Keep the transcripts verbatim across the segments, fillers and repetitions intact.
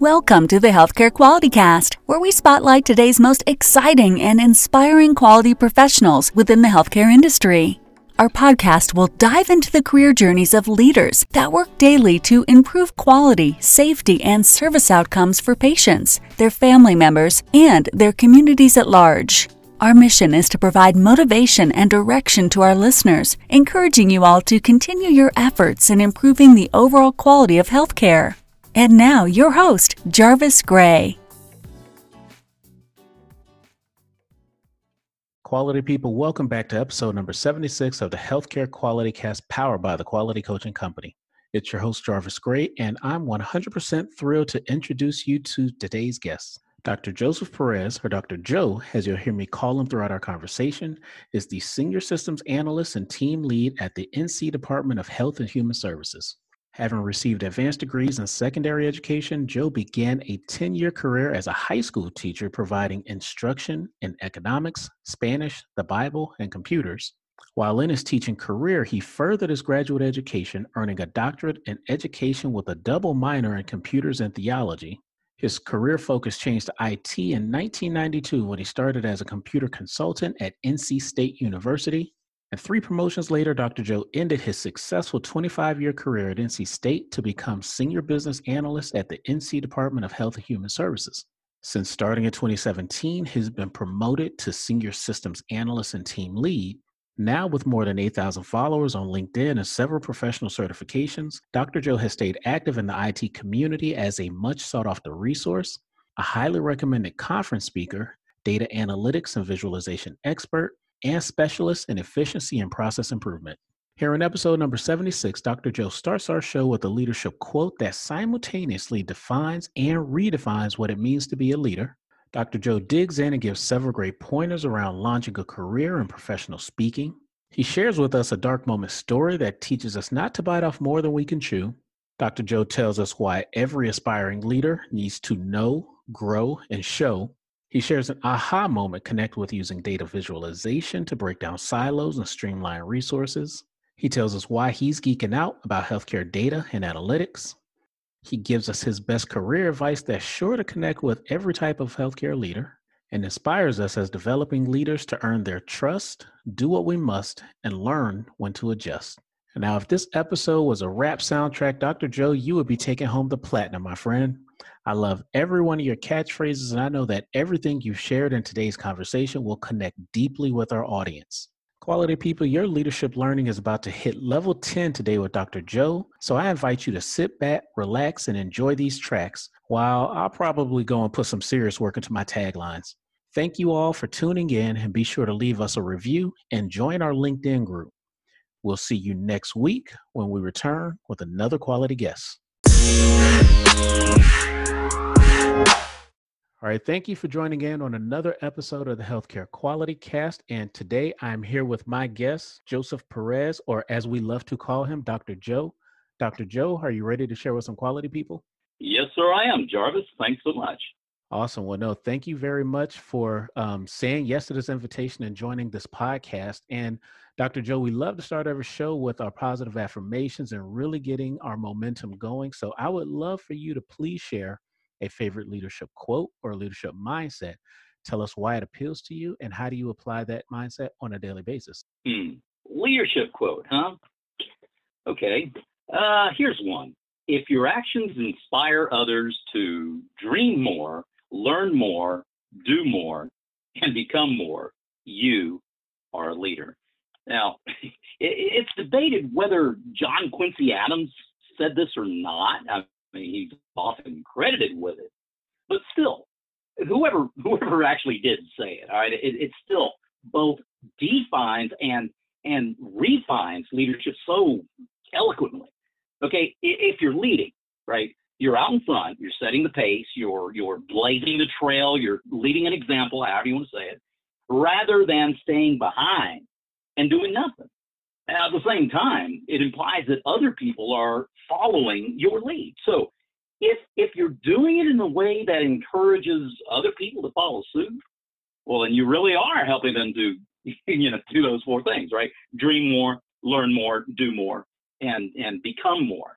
Welcome to the Healthcare Quality Cast, where we spotlight today's most exciting and inspiring quality professionals within the healthcare industry. Our podcast will dive into the career journeys of leaders that work daily to improve quality, safety, and service outcomes for patients, their family members, and their communities at large. Our mission is to provide motivation and direction to our listeners, encouraging you all to continue your efforts in improving the overall quality of healthcare. And now, your host, Jarvis Gray. Quality people, welcome back to episode number seventy-six of the Healthcare Quality Cast, powered by the Quality Coaching Company. It's your host, Jarvis Gray, and I'm one hundred percent thrilled to introduce you to today's guest. Doctor Joseph Perez, or Doctor Joe, as you'll hear me call him throughout our conversation, is the Senior Systems Analyst and Team Lead at the N C Department of Health and Human Services. Having received advanced degrees in secondary education, Joe began a ten-year career as a high school teacher providing instruction in economics, Spanish, the Bible, and computers. While in his teaching career, he furthered his graduate education, earning a doctorate in education with a double minor in computers and theology. His career focus changed to I T in nineteen ninety-two when he started as a computer consultant at N C State University. And three promotions later, Doctor Joe ended his successful twenty-five-year career at N C State to become Senior Business Analyst at the N C Department of Health and Human Services. Since starting in twenty seventeen, he's been promoted to Senior Systems Analyst and Team Lead. Now, with more than eight thousand followers on LinkedIn and several professional certifications, Doctor Joe has stayed active in the I T community as a much sought-after resource, a highly recommended conference speaker, data analytics and visualization expert, and specialist in efficiency and process improvement. Here in episode number seventy-six, Doctor Joe starts our show with a leadership quote that simultaneously defines and redefines what it means to be a leader. Doctor Joe digs in and gives several great pointers around launching a career in professional speaking. He shares with us a dark moment story that teaches us not to bite off more than we can chew. Doctor Joe tells us why every aspiring leader needs to know, grow, and show. He shares an aha moment connected with using data visualization to break down silos and streamline resources. He tells us why he's geeking out about healthcare data and analytics. He gives us his best career advice that's sure to connect with every type of healthcare leader and inspires us as developing leaders to earn their trust, do what we must, and learn when to adjust. And now, if this episode was a rap soundtrack, Doctor Joe, you would be taking home the platinum, my friend. I love every one of your catchphrases, and I know that everything you've shared in today's conversation will connect deeply with our audience. Quality people, your leadership learning is about to hit level ten today with Doctor Joe, so I invite you to sit back, relax, and enjoy these tracks, while I'll probably go and put some serious work into my taglines. Thank you all for tuning in, and be sure to leave us a review and join our LinkedIn group. We'll see you next week when we return with another quality guest. All right, thank you for joining in on another episode of the Healthcare Quality Cast. And today I'm here with my guest, Joseph Perez, or as we love to call him, Doctor Joe. Doctor Joe, are you ready to share with some quality people? Yes, sir, I am, Jarvis. Thanks so much. Awesome. Well, no, thank you very much for um, saying yes to this invitation and joining this podcast. And Doctor Joe, we love to start every show with our positive affirmations and really getting our momentum going. So I would love for you to please share a favorite leadership quote or leadership mindset. Tell us why it appeals to you and how do you apply that mindset on a daily basis? Hmm. Leadership quote, huh? Okay. Uh, here's one. If your actions inspire others to dream more, learn more, do more, and become more, you are a leader. Now, it's debated whether John Quincy Adams said this or not. I mean, he's often credited with it, but still, whoever whoever actually did say it, all right, it, it still both defines and and refines leadership so eloquently. Okay, if you're leading, right, you're out in front, you're setting the pace, you're you're blazing the trail, you're leading an example, however you want to say it, rather than staying behind and doing nothing. At the same time, it implies that other people are following your lead. So if if you're doing it in a way that encourages other people to follow suit, well, then you really are helping them do, you know, do those four things, right? Dream more, learn more, do more, and and become more.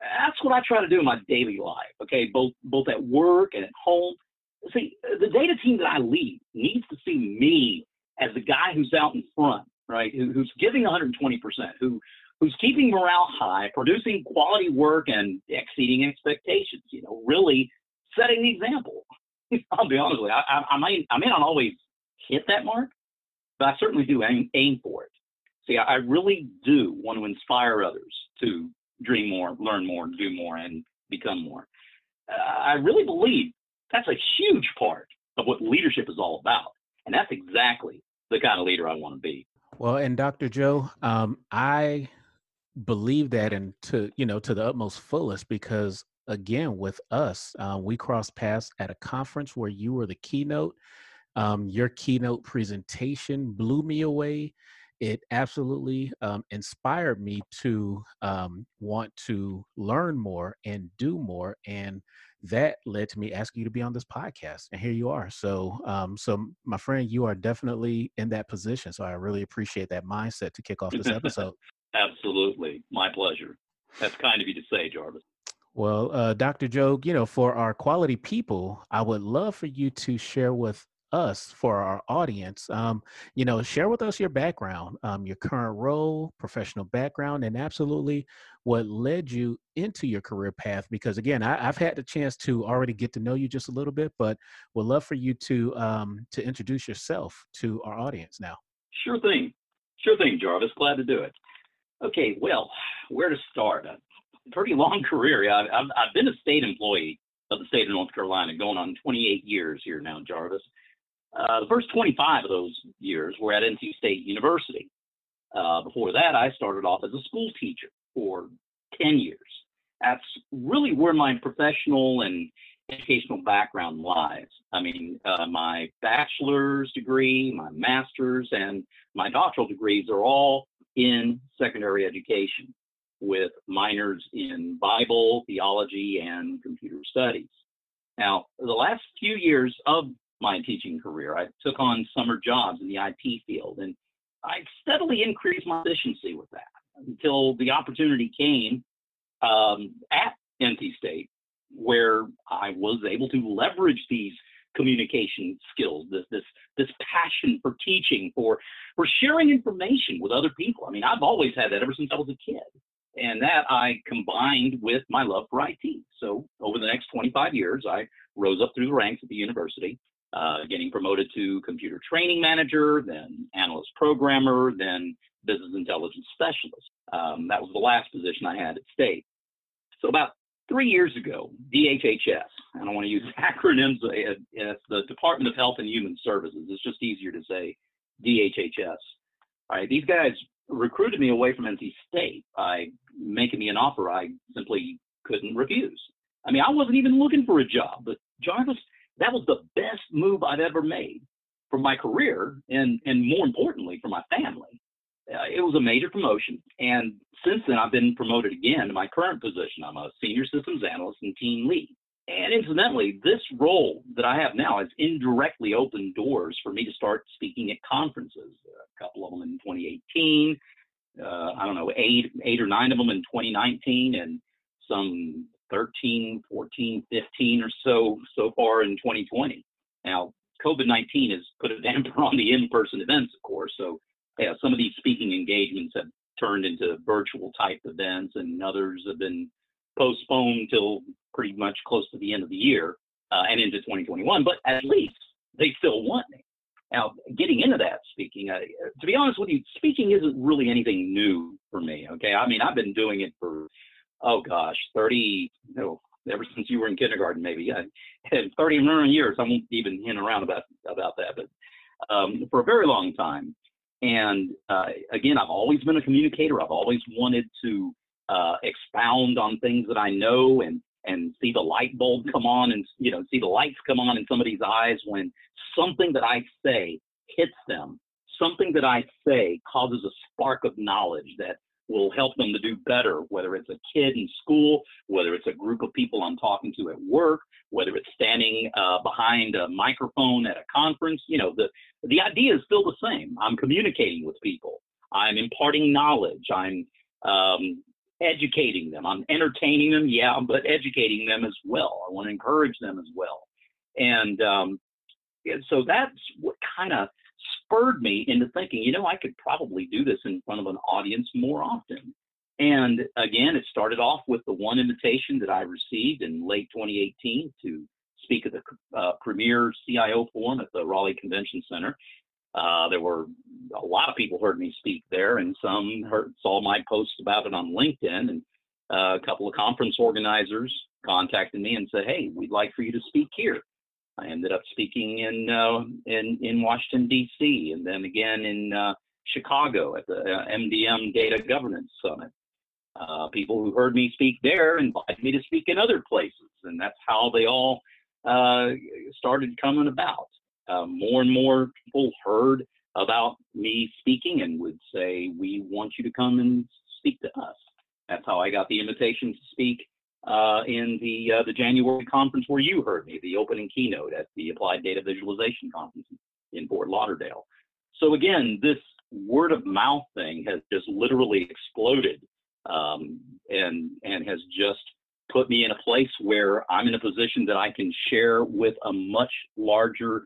that's what I try to do in my daily life, okay, both both at work and at home. See, the data team that I lead needs to see me as the guy who's out in front, right, who, who's giving one hundred twenty percent, who, who's keeping morale high, producing quality work and exceeding expectations, you know, really setting the example. I'll be honest with you, I, I, I, may, I may not always hit that mark, but I certainly do aim, aim for it. See, I, I really do want to inspire others to dream more, learn more, do more, and become more. Uh, I really believe that's a huge part of what leadership is all about. And that's exactly the kind of leader I want to be. Well, and Doctor Joe, um, I believe that, and to, you know, to the utmost fullest, because again, with us, uh, we crossed paths at a conference where you were the keynote. Um, your keynote presentation blew me away. It absolutely um, inspired me to um, want to learn more and do more. And that led to me asking you to be on this podcast, and here you are. So, um, so my friend, you are definitely in that position. So I really appreciate that mindset to kick off this episode. Absolutely. My pleasure. That's kind of you to say, Jarvis. Well, uh, Doctor Joe, you know, for our quality people, I would love for you to share with us, for our audience, um, you know, share with us your background, um, your current role, professional background, and absolutely what led you into your career path. Because again, I, I've had the chance to already get to know you just a little bit, but would love for you to um, to introduce yourself to our audience now. Sure thing. Sure thing, Jarvis. Glad to do it. Okay, well, where to start? A pretty long career. I've, I've, I've been a state employee of the state of North Carolina, going on twenty-eight years here now, Jarvis. Uh, the first twenty-five of those years were at N C State University. Uh, before that, I started off as a school teacher for ten years. That's really where my professional and educational background lies. I mean, uh, my bachelor's degree, my master's, and my doctoral degrees are all in secondary education, with minors in Bible, theology, and computer studies. Now, the last few years of my teaching career, I took on summer jobs in the I T field, and I steadily increased my efficiency with that until the opportunity came um, at N C State, where I was able to leverage these communication skills, this this this passion for teaching, for for sharing information with other people. I mean, I've always had that ever since I was a kid, and that I combined with my love for I T. So over the next twenty-five years, I rose up through the ranks at the university, Uh, getting promoted to computer training manager, then analyst programmer, then business intelligence specialist. Um, that was the last position I had at State. So about three years ago, D H H S, I don't want to use acronyms, it's the Department of Health and Human Services. It's just easier to say D H H S. All right, these guys recruited me away from N C State by making me an offer I simply couldn't refuse. I mean, I wasn't even looking for a job, but Jarvis, that was the best move I've ever made for my career, and, and more importantly, for my family. Uh, it was a major promotion, and since then, I've been promoted again to my current position. I'm a senior systems analyst and team lead. And incidentally, this role that I have now has indirectly opened doors for me to start speaking at conferences, a couple of them in twenty eighteen, uh, I don't know, eight, eight or nine of them in twenty nineteen, and some thirteen, fourteen, fifteen or so, so far in twenty twenty. Now, COVID nineteen has put a damper on the in-person events, of course. So yeah, some of these speaking engagements have turned into virtual type events, and others have been postponed till pretty much close to the end of the year uh, and into twenty twenty-one, but at least they still want me. Now, getting into that speaking, uh, to be honest with you, speaking isn't really anything new for me, okay? I mean, I've been doing it for oh gosh, thirty, no, ever since you were in kindergarten, maybe. I had thirty years. I won't even hint around about, about that, but um, for a very long time. And uh, again, I've always been a communicator. I've always wanted to uh, expound on things that I know, and, and see the light bulb come on, and, you know, see the lights come on in somebody's eyes when something that I say hits them, something that I say causes a spark of knowledge that will help them to do better, whether it's a kid in school, whether it's a group of people I'm talking to at work, whether it's standing uh, behind a microphone at a conference. You know, the, the idea is still the same. I'm communicating with people. I'm imparting knowledge. I'm um, educating them. I'm entertaining them, yeah, but educating them as well. I want to encourage them as well. And um, so that's what kind of spurred me into thinking, you know, I could probably do this in front of an audience more often. And again, it started off with the one invitation that I received in late twenty eighteen to speak at the uh, premier C I O forum at the Raleigh Convention Center. Uh, there were a lot of people heard me speak there, and some heard, saw my posts about it on LinkedIn. And uh, a couple of conference organizers contacted me and said, "Hey, we'd like for you to speak here." I ended up speaking in uh, in, in Washington D C, and then again in uh, Chicago at the uh, M D M Data Governance Summit. Uh, people who heard me speak there invited me to speak in other places, and that's how they all uh, started coming about. Uh, more and more people heard about me speaking and would say, "We want you to come and speak to us." That's how I got the invitation to speak uh, in the uh, the January conference where you heard me, the opening keynote at the Applied Data Visualization Conference in Fort Lauderdale. So again, this word of mouth thing has just literally exploded, um, and and has just put me in a place where I'm in a position that I can share with a much larger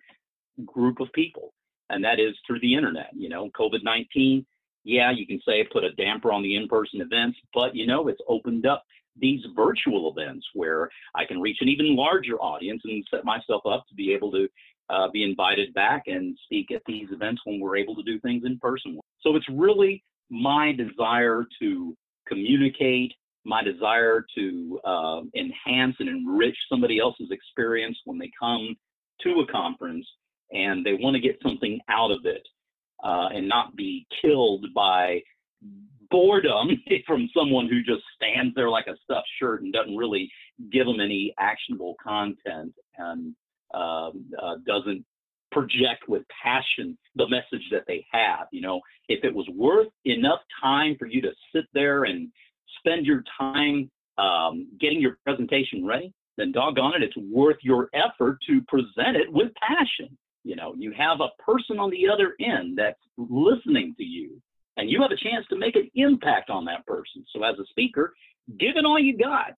group of people, and that is through the internet. You know, COVID nineteen, yeah, you can say it put a damper on the in-person events, but you know, it's opened up these virtual events where I can reach an even larger audience and set myself up to be able to uh, be invited back and speak at these events when we're able to do things in person. So it's really my desire to communicate, my desire to uh, enhance and enrich somebody else's experience when they come to a conference and they want to get something out of it, uh, and not be killed by boredom from someone who just stands there like a stuffed shirt and doesn't really give them any actionable content, and uh, uh, doesn't project with passion the message that they have. You know, if it was worth enough time for you to sit there and spend your time um, getting your presentation ready, then doggone it, it's worth your effort to present it with passion. You know, you have a person on the other end that's listening to you, and you have a chance to make an impact on that person. So as a speaker, give it all you got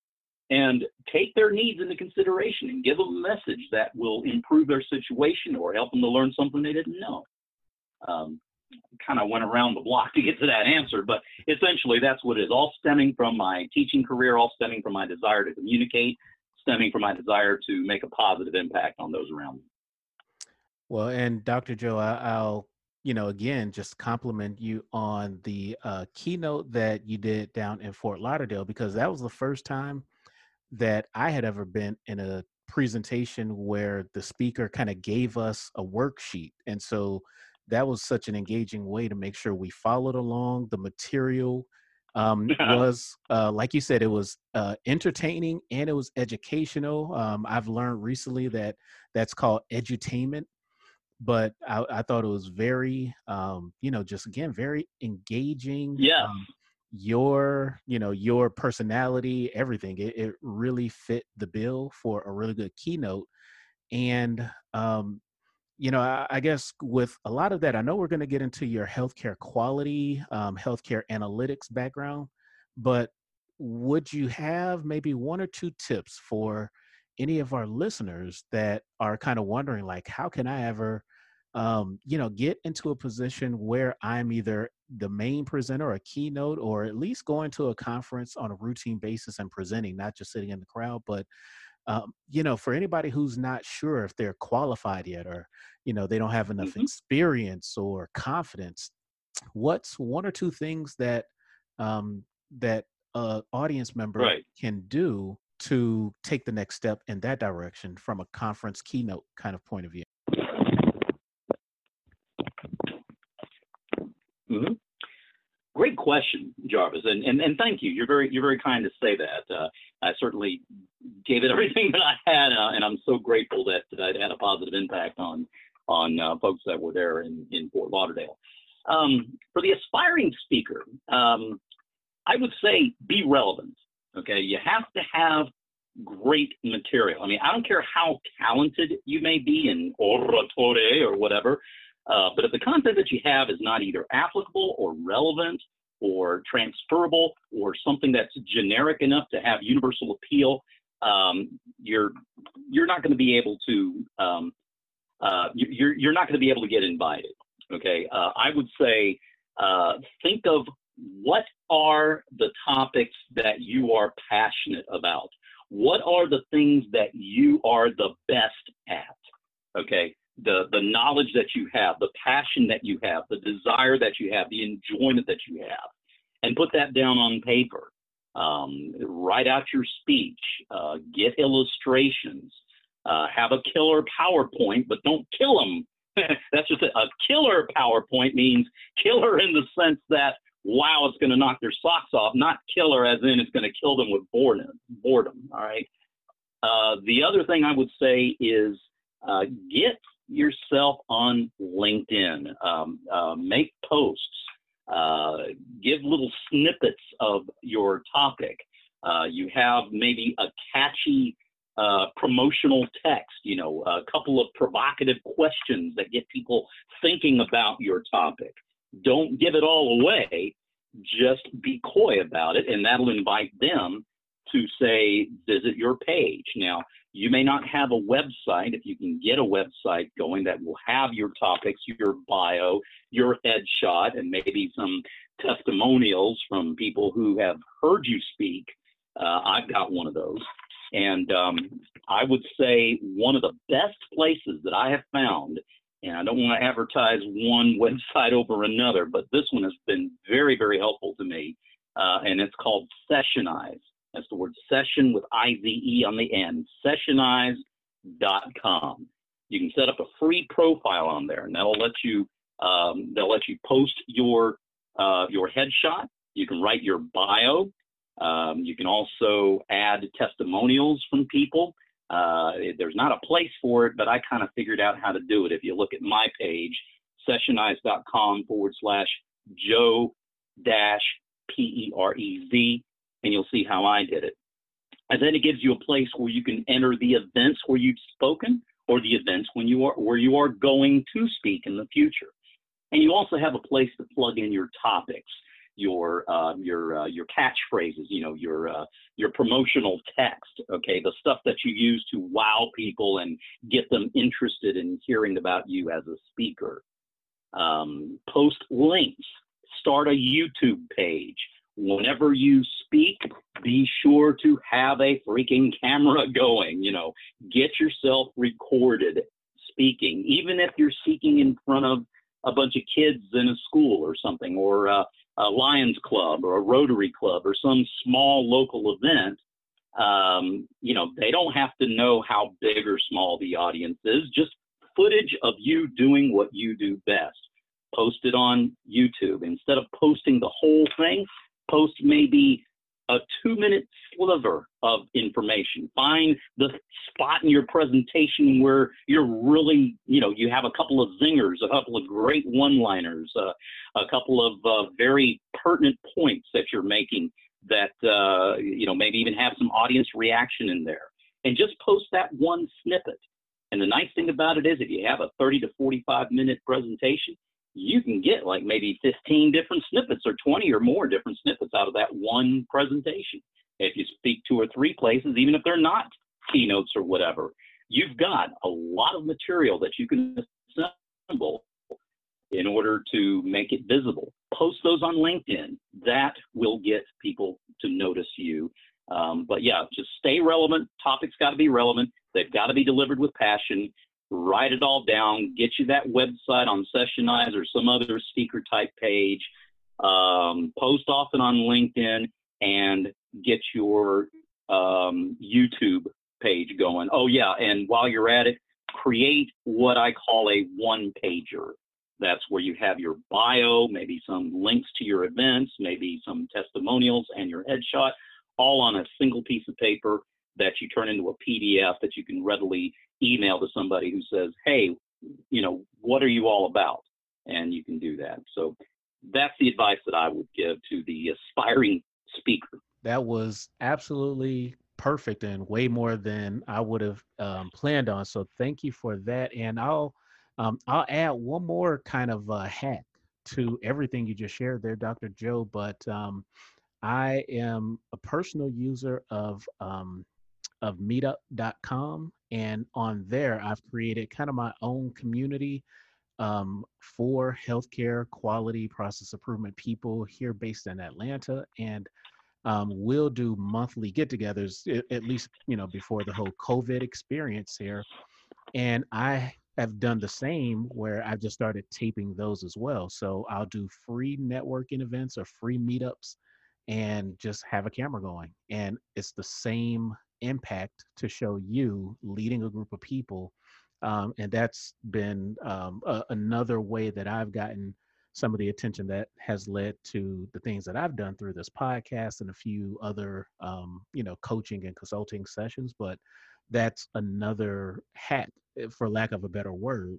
and take their needs into consideration and give them a message that will improve their situation or help them to learn something they didn't know. Um, kind of went around the block to get to that answer, but essentially that's what it is, all stemming from my teaching career, all stemming from my desire to communicate, stemming from my desire to make a positive impact on those around me. Well, and Doctor Joe, I'll, you know, again, just compliment you on the uh, keynote that you did down in Fort Lauderdale, because that was the first time that I had ever been in a presentation where the speaker kind of gave us a worksheet. And so that was such an engaging way to make sure we followed along. The material um, was, uh, like you said, it was uh, entertaining and it was educational. Um, I've learned recently that that's called edutainment, but I, I thought it was very, um, you know, just again, very engaging. Yeah. Um, your, you know, your personality, everything, it, it really fit the bill for a really good keynote. And, um, you know, I, I guess with a lot of that, I know we're going to get into your healthcare quality, um, healthcare analytics background, but would you have maybe one or two tips for any of our listeners that are kind of wondering, like, how can I ever, um, you know, get into a position where I'm either the main presenter or a keynote, or at least going to a conference on a routine basis and presenting, not just sitting in the crowd, but Um, you know, for anybody who's not sure if they're qualified yet, or, you know, they don't have enough mm-hmm. experience or confidence, what's one or two things that um, that an audience member right. can do to take the next step in that direction from a conference keynote kind of point of view? Mm-hmm. Great question, Jarvis, and, and and thank you. You're very you're very kind to say that. Uh, I certainly gave it everything that I had, uh, and I'm so grateful that, that I'd had a positive impact on on uh, folks that were there in, in Fort Lauderdale. Um, for the aspiring speaker, um, I would say be relevant. Okay, you have to have great material. I mean, I don't care how talented you may be in oratore or whatever. Uh, but if the content that you have is not either applicable or relevant or transferable or something that's generic enough to have universal appeal, um, you're you're not going to be able to um, uh, you're you're not going to be able to get invited. Okay, uh, I would say uh, think of what are the topics that you are passionate about. What are the things that you are the best at? Okay, the the knowledge that you have, the passion that you have, the desire that you have, the enjoyment that you have, and put that down on paper. Um, write out your speech, uh, get illustrations, uh, have a killer PowerPoint, but don't kill them. That's just a, a killer PowerPoint means killer in the sense that, wow, it's going to knock their socks off, not killer as in it's going to kill them with boredom. Boredom. All right. Uh, the other thing I would say is uh, get yourself on LinkedIn. Um, uh, make posts. Uh, give little snippets of your topic. Uh, you have maybe a catchy uh, promotional text, you know, a couple of provocative questions that get people thinking about your topic. Don't give it all away, just be coy about it, and that'll invite them to say, visit your page. Now, you may not have a website. If you can get a website going that will have your topics, your bio, your headshot, and maybe some testimonials from people who have heard you speak, uh, I've got one of those. And um, I would say one of the best places that I have found, and I don't want to advertise one website over another, but this one has been very, very helpful to me. Uh, and it's called Sessionize. That's the word session with I Z E on the end, sessionize dot com. You can set up a free profile on there, and that'll let you, um, they'll let you post your, uh, your headshot. You can write your bio. Um, you can also add testimonials from people. Uh, there's not a place for it, but I kind of figured out how to do it. If you look at my page, sessionize.com forward slash Joe dash P E R E Z, and you'll see how I did it. And then it gives you a place where you can enter the events where you've spoken or the events when you are, where you are going to speak in the future. And you also have a place to plug in your topics, your uh, your uh, your catchphrases, you know, your uh, your promotional text, okay, the stuff that you use to wow people and get them interested in hearing about you as a speaker. Um, post links, start a YouTube page. Whenever you speak, be sure to have a freaking camera going. You know, get yourself recorded speaking, even if you're speaking in front of a bunch of kids in a school or something, or uh, a Lions Club or a Rotary Club or some small local event. Um, you know, they don't have to know how big or small the audience is, just footage of you doing what you do best. Post it on YouTube. Instead of posting the whole thing, post maybe a two-minute sliver of information. Find the spot in your presentation where you're really, you know, you have a couple of zingers, a couple of great one-liners, uh, a couple of uh, very pertinent points that you're making that, uh, you know, maybe even have some audience reaction in there. And just post that one snippet. And the nice thing about it is if you have a thirty to forty-five minute presentation, you can get like maybe fifteen different snippets or twenty or more different snippets out of that one presentation. If you speak two or three places, even if they're not keynotes or whatever, you've got a lot of material that you can assemble in order to make it visible. Post those on LinkedIn. That will get people to notice you. Um, but yeah, just stay relevant. Topics got to be relevant. They've got to be delivered with passion. Write it all down, get you that website on Sessionize or some other speaker type page, um, post often on LinkedIn, and get your um, YouTube page going. Oh yeah, and while you're at it, create what I call a one pager. That's where you have your bio, maybe some links to your events, maybe some testimonials and your headshot, all on a single piece of paper that you turn into a P D F that you can readily email to somebody who says, hey, you know, what are you all about? And you can do that. So that's the advice that I would give to the aspiring speaker. That was absolutely perfect and way more than I would have um, planned on. So thank you for that. And I'll, um, I'll add one more kind of uh, hack to everything you just shared there, Doctor Joe, but um, I am a personal user of um, of meetup dot com. And on there, I've created kind of my own community um, for healthcare quality process improvement people here based in Atlanta. And um, we'll do monthly get-togethers, at least, you know, before the whole COVID experience here. And I have done the same where I've just started taping those as well. So I'll do free networking events or free meetups and just have a camera going. And it's the same impact to show you leading a group of people. Um, and that's been um, a, another way that I've gotten some of the attention that has led to the things that I've done through this podcast and a few other, um, you know, coaching and consulting sessions. But that's another hat, for lack of a better word.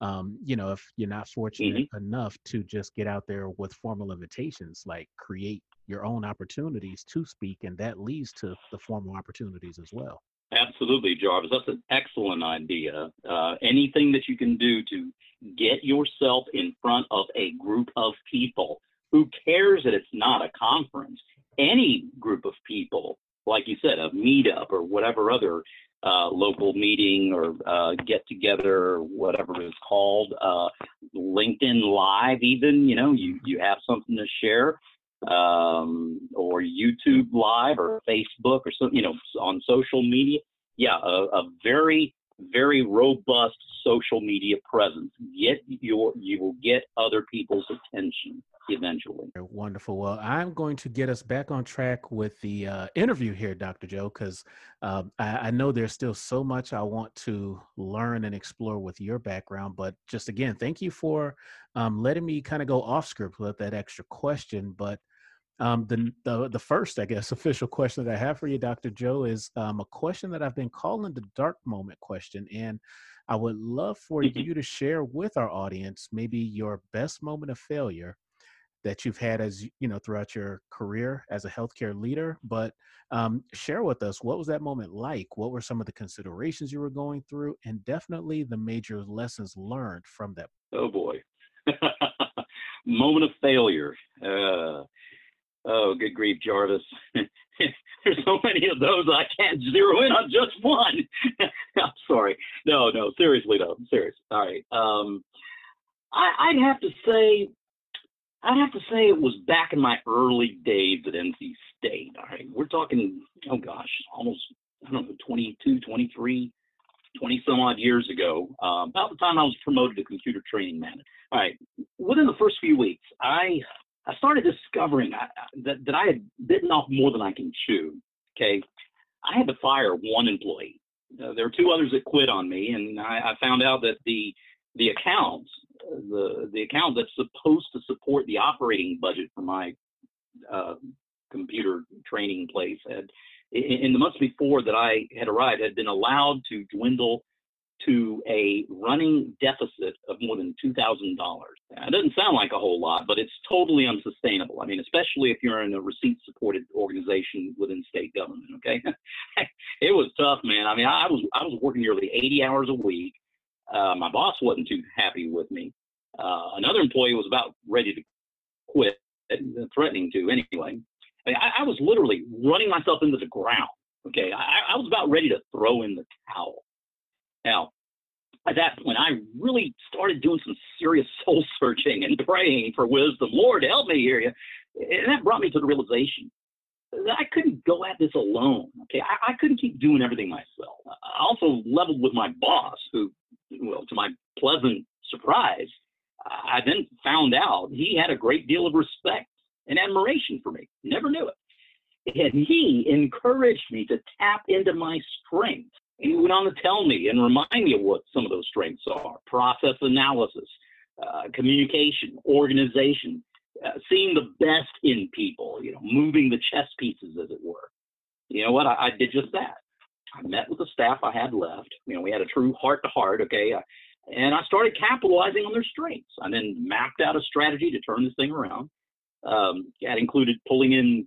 Um, you know, if you're not fortunate mm-hmm. enough to just get out there with formal invitations, like create your own opportunities to speak, and that leads to the formal opportunities as well. Absolutely, Jarvis. That's an excellent idea. Uh, anything that you can do to get yourself in front of a group of people. Who cares that it's not a conference? Any group of people, like you said, a meetup or whatever other uh, local meeting or uh, get together, whatever it's called, uh, LinkedIn Live even, you know, you, you have something to share. Um, or YouTube Live or Facebook or so, you know, on social media. Yeah, a, a very, very robust social media presence. Get your, you will get other people's attention eventually. Wonderful. Well, I'm going to get us back on track with the uh, interview here, Doctor Joe, because um, I, I know there's still so much I want to learn and explore with your background. But just again, thank you for um, letting me kind of go off script with that extra question. But Um, the, the the first, I guess, official question that I have for you, Doctor Joe, is um, a question that I've been calling the dark moment question. And I would love for you to share with our audience maybe your best moment of failure that you've had as, you know, throughout your career as a healthcare leader. But um, share with us, what was that moment like? What were some of the considerations you were going through? And definitely the major lessons learned from that. Oh, boy. Moment of failure. Uh... Oh, good grief, Jarvis. There's so many of those I can't zero in on just one. I'm sorry. No, no, seriously, though. No, serious. All right. Um, I, I'd have to say, I'd have to say it was back in my early days at N C State. All right. We're talking, oh gosh, almost, I don't know, twenty-two, twenty-three, twenty some odd years ago, uh, about the time I was promoted to computer training manager. All right. Within the first few weeks, I, I started discovering that, that I had bitten off more than I can chew, okay? I had to fire one employee. Uh, there were two others that quit on me, and I, I found out that the the accounts, the, the account that's supposed to support the operating budget for my uh, computer training place had, in the months before that I had arrived, had been allowed to dwindle to a running deficit of more than two thousand dollars. It doesn't sound like a whole lot, but it's totally unsustainable. I mean, especially if you're in a receipt-supported organization within state government, okay? It was tough, man. I mean, I was I was working nearly eighty hours a week. Uh, my boss wasn't too happy with me. Uh, another employee was about ready to quit, threatening to anyway. I mean, I, I was literally running myself into the ground, okay? I, I was about ready to throw in the towel. Now, at that point, I really started doing some serious soul searching and praying for wisdom. Lord, help me here. And that brought me to the realization that I couldn't go at this alone. Okay, I, I couldn't keep doing everything myself. I also leveled with my boss, who, well, to my pleasant surprise, I then found out he had a great deal of respect and admiration for me. Never knew it. And he encouraged me to tap into my strengths. And he went on to tell me and remind me of what some of those strengths are: process analysis, uh, communication, organization, uh, seeing the best in people, you know, moving the chess pieces, as it were. You know what? I, I did just that. I met with the staff I had left. You know, we had a true heart-to-heart, okay? I, and I started capitalizing on their strengths. I then mapped out a strategy to turn this thing around. Um, that included pulling in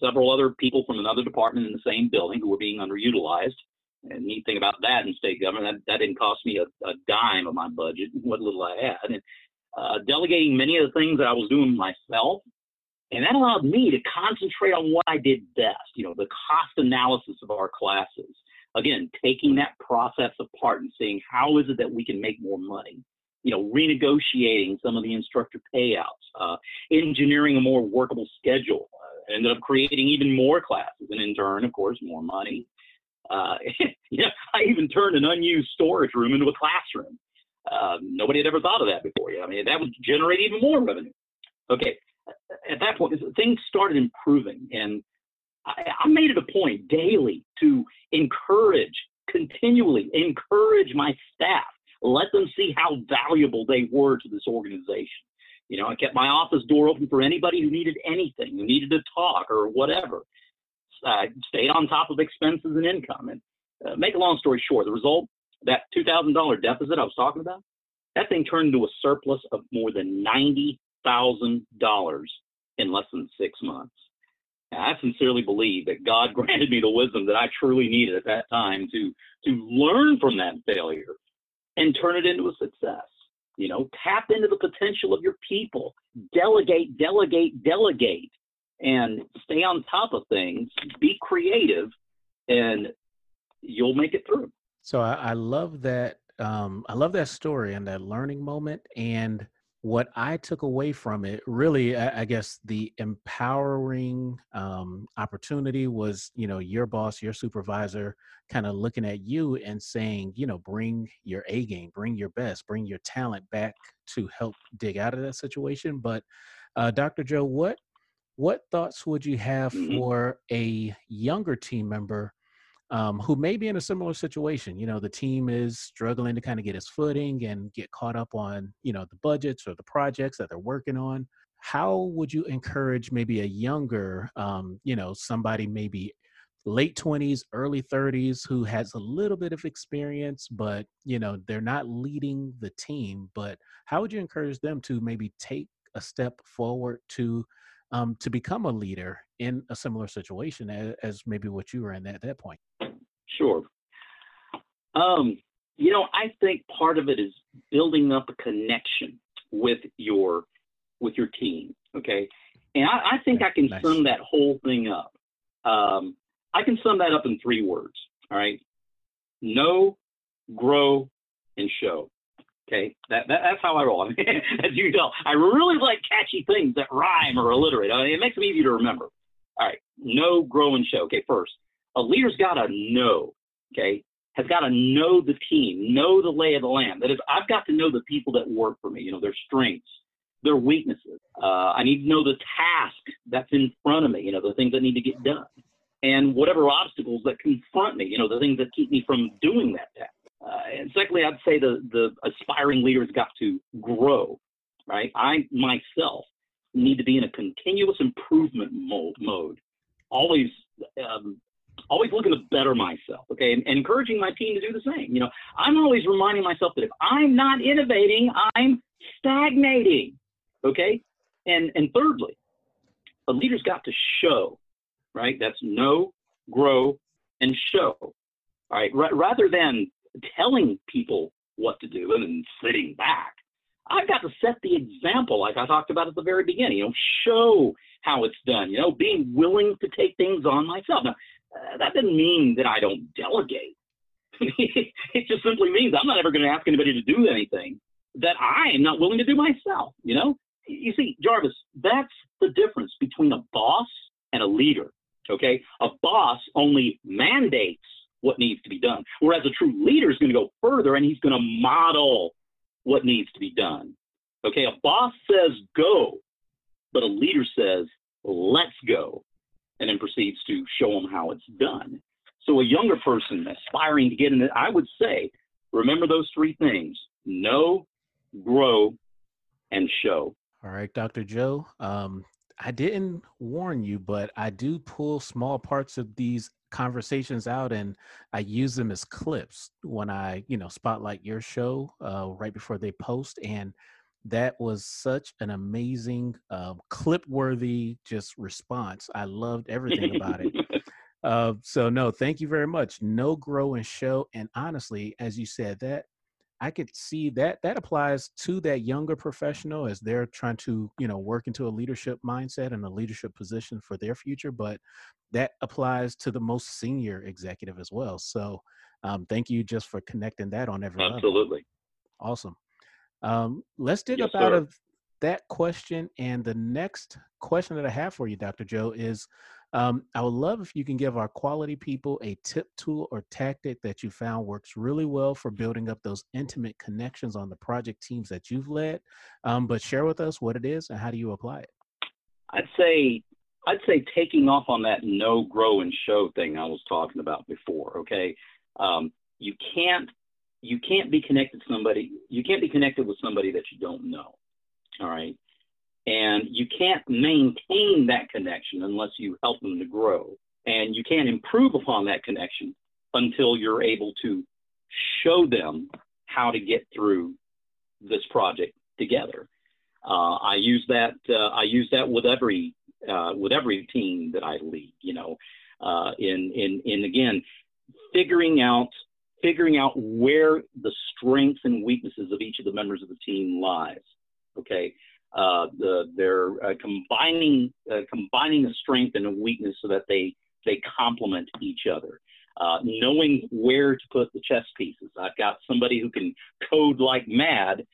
several other people from another department in the same building who were being underutilized. And the neat thing about that in state government, that, that didn't cost me a, a dime of my budget, what little I had. And uh, delegating many of the things that I was doing myself. And that allowed me to concentrate on what I did best, you know, the cost analysis of our classes. Again, taking that process apart and seeing how is it that we can make more money, you know, renegotiating some of the instructor payouts, uh, engineering a more workable schedule, uh, ended up creating even more classes and in turn, of course, more money. Uh, yeah, I even turned an unused storage room into a classroom. Uh, nobody had ever thought of that before. Yeah, I mean, that would generate even more revenue. Okay. At that point, things started improving, and I, I made it a point daily to encourage, continually encourage my staff, let them see how valuable they were to this organization. You know, I kept my office door open for anybody who needed anything, who needed to talk or whatever. I stayed on top of expenses and income. And uh, make a long story short, the result, that two thousand dollar deficit I was talking about, that thing turned into a surplus of more than ninety thousand dollars in less than six months. Now, I sincerely believe that God granted me the wisdom that I truly needed at that time to to learn from that failure and turn it into a success. You know, tap into the potential of your people, delegate, delegate, delegate, and stay on top of things, be creative, and you'll make it through. So I, I love that. Um, I love that story and that learning moment. And what I took away from it, really, I, I guess the empowering um, opportunity was, you know, your boss, your supervisor kind of looking at you and saying, you know, bring your A game, bring your best, bring your talent back to help dig out of that situation. But uh, Doctor Joe, what what thoughts would you have mm-hmm. for a younger team member Um, who may be in a similar situation? You know, the team is struggling to kind of get its footing and get caught up on, you know, the budgets or the projects that they're working on. How would you encourage maybe a younger, um, you know, somebody maybe late twenties, early thirties, who has a little bit of experience, but, you know, they're not leading the team, but how would you encourage them to maybe take a step forward to Um, to become a leader in a similar situation as, as maybe what you were in at that point? Sure. Um, you know, I think part of it is building up a connection with your with your team. Okay, and I, I think I can nice. sum that whole thing up. Um, I can sum that up in three words. All right, know, grow, and show. Okay, that, that, that's how I roll. I mean, as you know, I really like catchy things that rhyme or alliterate. I mean, it makes them easy to remember. All right, know, grow, and show. Okay, first, a leader's got to know, okay, has got to know the team, know the lay of the land. That is, I've got to know the people that work for me, you know, their strengths, their weaknesses. Uh, I need to know the task that's in front of me, you know, the things that need to get done, and whatever obstacles that confront me, you know, the things that keep me from doing that task. Uh, and secondly, I'd say the, the aspiring leader has got to grow, right? I myself need to be in a continuous improvement mode, mode. always um, always looking to better myself, okay? And, and encouraging my team to do the same. You know, I'm always reminding myself that if I'm not innovating, I'm stagnating, okay? And, and thirdly, a leader's got to show, right? That's know, grow, and show, all right? R- rather than telling people what to do and then sitting back, I've got to set the example, like I talked about at the very beginning. You know, show how it's done. You know, being willing to take things on myself. Now, uh, that doesn't mean that I don't delegate. It just simply means I'm not ever going to ask anybody to do anything that I am not willing to do myself. You know, you see, Jarvis, that's the difference between a boss and a leader. Okay, a boss only mandates what needs to be done, whereas a true leader is going to go further and he's going to model what needs to be done. Okay, a boss says go, but a leader says let's go, and then proceeds to show them how it's done. So a younger person aspiring to get in it, I would say, remember those three things: know, grow, and show. All right, Doctor Joe, um, I didn't warn you, but I do pull small parts of these conversations out and I use them as clips when I, you know, spotlight your show uh, right before they post. And that was such an amazing uh, clip-worthy just response. I loved everything about it. Uh, so no, thank you very much. No, grow, and show. And honestly, as you said that, I could see that that applies to that younger professional as they're trying to, you know, work into a leadership mindset and a leadership position for their future, but that applies to the most senior executive as well. So um, thank you just for connecting that on every level. Absolutely. Awesome. Um, let's dig yes, up sir. out of that question. And the next question that I have for you, Doctor Joe, is um, I would love if you can give our quality people a tip, tool, or tactic that you found works really well for building up those intimate connections on the project teams that you've led, um, but share with us what it is and how do you apply it? I'd say, I'd say taking off on that know, grow, and show thing I was talking about before, okay? Um, you can't, you can't be connected to somebody, you can't be connected with somebody that you don't know, all right? And you can't maintain that connection unless you help them to grow. And you can't improve upon that connection until you're able to show them how to get through this project together. Uh, I use that, uh, I use that with every, uh, with every team that I lead, you know, uh, in, in, in again, figuring out, figuring out where the strengths and weaknesses of each of the members of the team lies. Okay. Uh, the, they're uh, combining uh, combining a strength and a weakness so that they they complement each other. Uh, knowing where to put the chess pieces. I've got somebody who can code like mad,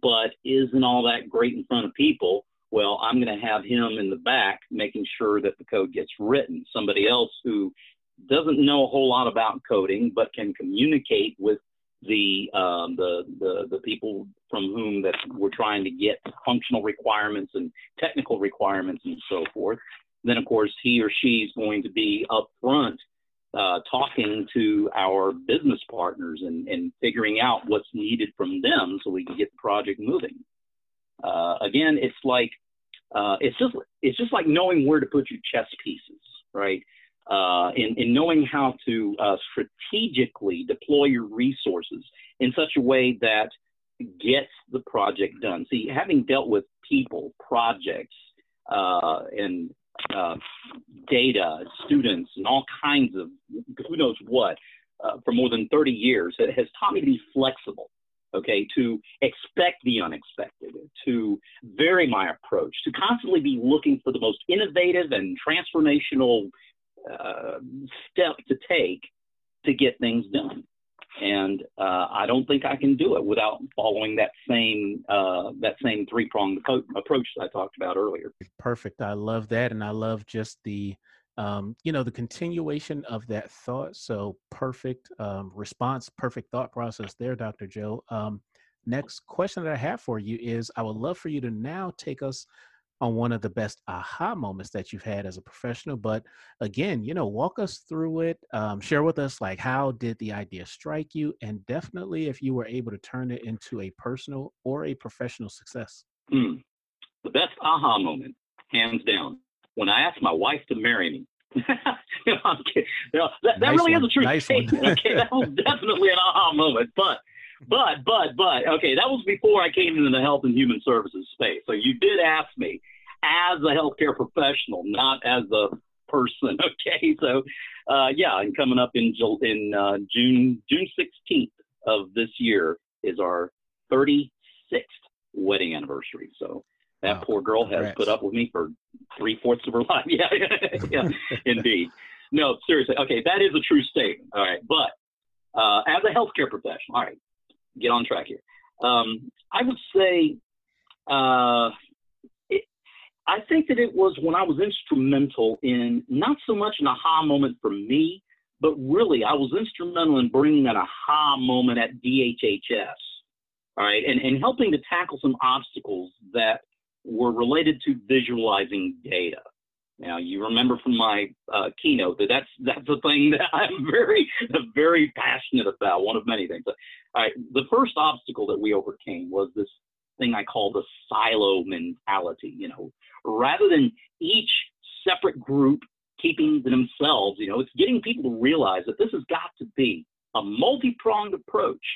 but isn't all that great in front of people. Well, I'm going to have him in the back making sure that the code gets written. Somebody else who doesn't know a whole lot about coding, but can communicate with the, um, the, the, the people from whom that we're trying to get functional requirements and technical requirements and so forth. Then, of course, he or she is going to be up front uh, talking to our business partners and, and figuring out what's needed from them so we can get the project moving. Uh, again, it's like, uh, it's just, it's just like knowing where to put your chess pieces, right? Uh, and, and knowing how to uh, strategically deploy your resources in such a way that gets the project done. See, having dealt with people, projects, uh, and uh, data, students, and all kinds of who knows what uh, for more than thirty years, it has taught me to be flexible, okay, to expect the unexpected, to vary my approach, to constantly be looking for the most innovative and transformational Uh, step to take to get things done. And uh, I don't think I can do it without following that same uh, that same three-pronged approach that I talked about earlier. Perfect. I love that. And I love just the, um, you know, the continuation of that thought. So perfect um, response, perfect thought process there, Doctor Joe. Um, next question that I have for you is I would love for you to now take us on one of the best aha moments that you've had as a professional. But again, you know, walk us through it, um, share with us, like, how did the idea strike you? And definitely if you were able to turn it into a personal or a professional success. Mm. The best aha moment, hands down, when I asked my wife to marry me. No, I'm kidding. No, that that nice really one. is a true nice statement. Okay, that was definitely an aha moment, but But, but, but, okay, that was before I came into the health and human services space. So you did ask me as a healthcare professional, not as a person, okay? So, uh, yeah, and coming up in, in uh, June, June sixteenth of this year is our thirty-sixth wedding anniversary. So that wow. poor girl Congrats. has put up with me for three-fourths of her life. Yeah, yeah, indeed. No, seriously. Okay, that is a true statement. All right, but uh, as a healthcare professional, all right, get on track here. Um, I would say, uh, it, I think that it was when I was instrumental in not so much an aha moment for me, but really I was instrumental in bringing that aha moment at D H H S, all right, and, and helping to tackle some obstacles that were related to visualizing data. Now, you remember from my uh, keynote that that's, that's a thing that I'm very, very passionate about, one of many things. All right, the first obstacle that we overcame was this thing I call the silo mentality. You know, rather than each separate group keeping to themselves, you know, it's getting people to realize that this has got to be a multi-pronged approach.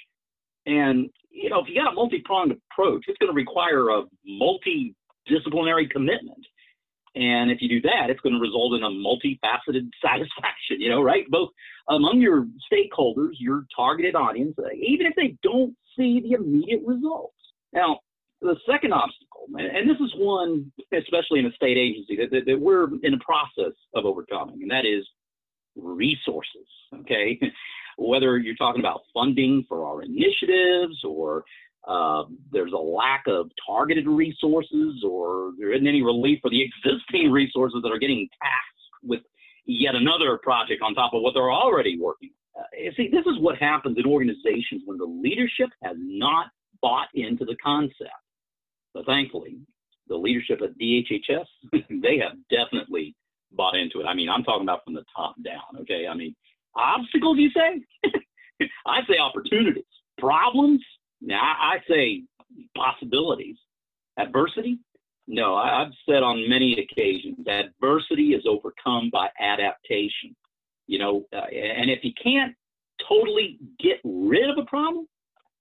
And, you know, if you got a multi-pronged approach, it's going to require a multidisciplinary commitment. And if you do that, it's going to result in a multifaceted satisfaction, you know, right? Both among your stakeholders, your targeted audience, even if they don't see the immediate results. Now, the second obstacle, and this is one, especially in a state agency, that, that, that we're in the process of overcoming, and that is resources, okay? Whether you're talking about funding for our initiatives or uh, there's a lack of targeted resources or there isn't any relief for the existing resources that are getting tasked with yet another project on top of what they're already working on. Uh, see, this is what happens in organizations when the leadership has not bought into the concept. But thankfully, the leadership at D H H S, they have definitely bought into it. I mean, I'm talking about from the top down, okay? I mean, obstacles, you say? I say opportunities. Problems? Now, I say possibilities. Adversity? No, I've said on many occasions, adversity is overcome by adaptation. You know, uh, and if you can't totally get rid of a problem,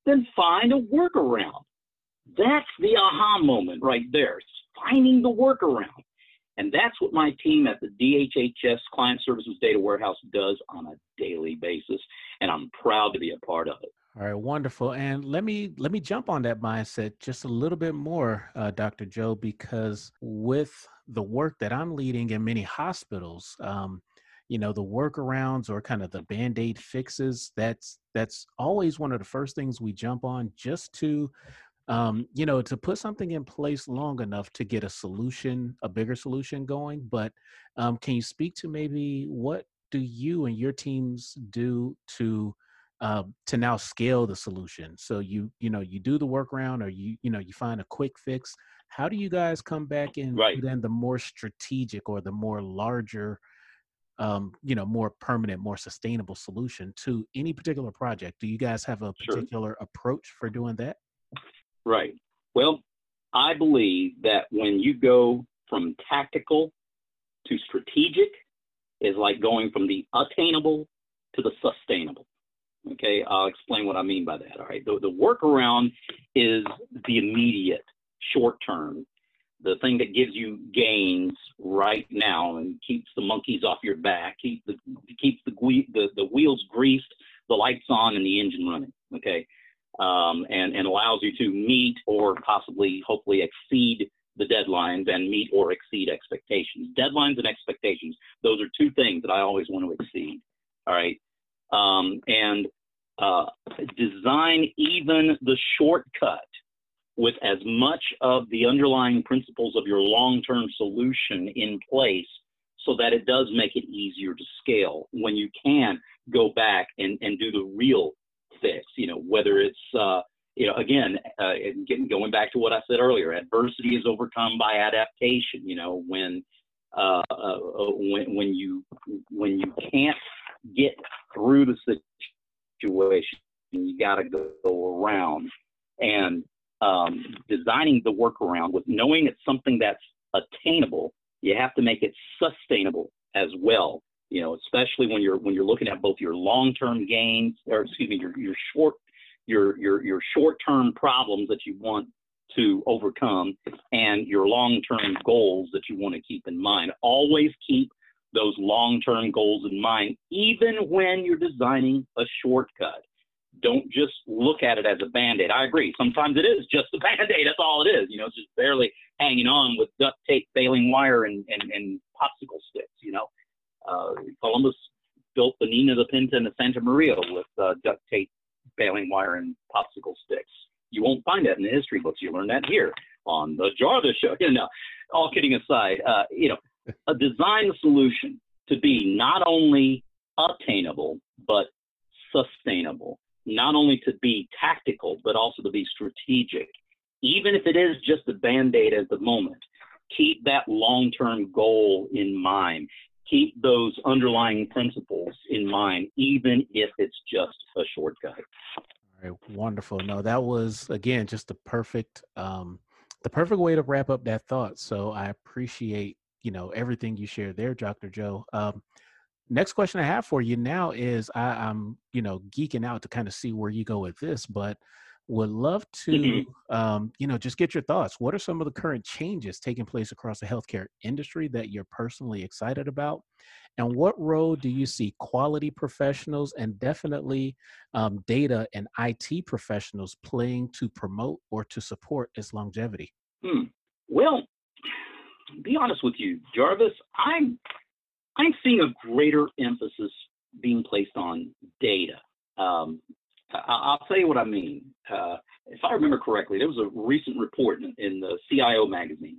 then find a workaround. That's the aha moment right there, finding the workaround. And that's what my team at the D H H S Client Services Data Warehouse does on a daily basis, and I'm proud to be a part of it. All right, wonderful. And let me let me jump on that mindset just a little bit more, uh, Doctor Joe, because with the work that I'm leading in many hospitals, um, you know, the workarounds or kind of the Band-Aid fixes, that's that's always one of the first things we jump on just to Um, you know, to put something in place long enough to get a solution, a bigger solution going. But um, can you speak to maybe what do you and your teams do to uh, to now scale the solution? So you you know you do the workaround, or you you know you find a quick fix. How do you guys come back and right. then the more strategic or the more larger, um, you know, more permanent, more sustainable solution to any particular project? Do you guys have a particular sure. approach for doing that? Right. Well, I believe that when you go from tactical to strategic is like going from the attainable to the sustainable. Okay, I'll explain what I mean by that. All right, the, the workaround is the immediate short term, the thing that gives you gains right now and keeps the monkeys off your back, keep the, keeps the, the, the wheels greased, the lights on, and the engine running. Okay. Um, and, and allows you to meet or possibly, hopefully, exceed the deadlines and meet or exceed expectations. Deadlines and expectations, those are two things that I always want to exceed, all right? Um, and uh, design even the shortcut with as much of the underlying principles of your long-term solution in place so that it does make it easier to scale when you can go back and, and do the real fix, you know, whether it's, uh, you know, again, uh, getting, going back to what I said earlier, adversity is overcome by adaptation. You know, when, uh, uh, when, when you, when you can't get through the situation, you got to go, go around and um, designing the workaround with knowing it's something that's attainable. You have to make it sustainable as well. You know, especially when you're when you're looking at both your long-term gains, or excuse me, your your short your your your short-term problems that you want to overcome, and your long-term goals that you want to keep in mind. Always keep those long-term goals in mind, even when you're designing a shortcut. Don't just look at it as a Band-Aid. I agree. Sometimes it is just a Band-Aid. That's all it is. You know, it's just barely hanging on with duct tape, baling wire, and and and popsicle sticks. You know. Uh, Columbus built the Nina, the Pinta, and the Santa Maria with uh, duct tape, baling wire, and popsicle sticks. You won't find that in the history books. You learn that here on the Jarvis Show. You know, all kidding aside, uh, you know, a design solution to be not only attainable, but sustainable, not only to be tactical, but also to be strategic. Even if it is just a Band-Aid at the moment, keep that long-term goal in mind. Keep those underlying principles in mind, even if it's just a shortcut. All right, wonderful. No, that was, again, just the perfect, um, the perfect way to wrap up that thought. So I appreciate, you know, everything you shared there, Doctor Joe. Um, next question I have for you now is I, I'm, you know, geeking out to kind of see where you go with this, but Would love to, mm-hmm. um, you know, just get your thoughts. What are some of the current changes taking place across the healthcare industry that you're personally excited about? And what role do you see quality professionals and definitely um, data and I T professionals playing to promote or to support its longevity? Hmm. Well, to be honest with you, Jarvis, I'm, I'm seeing a greater emphasis being placed on data. Um, I'll tell you what I mean. Uh, if I remember correctly, there was a recent report in, in the C I O magazine.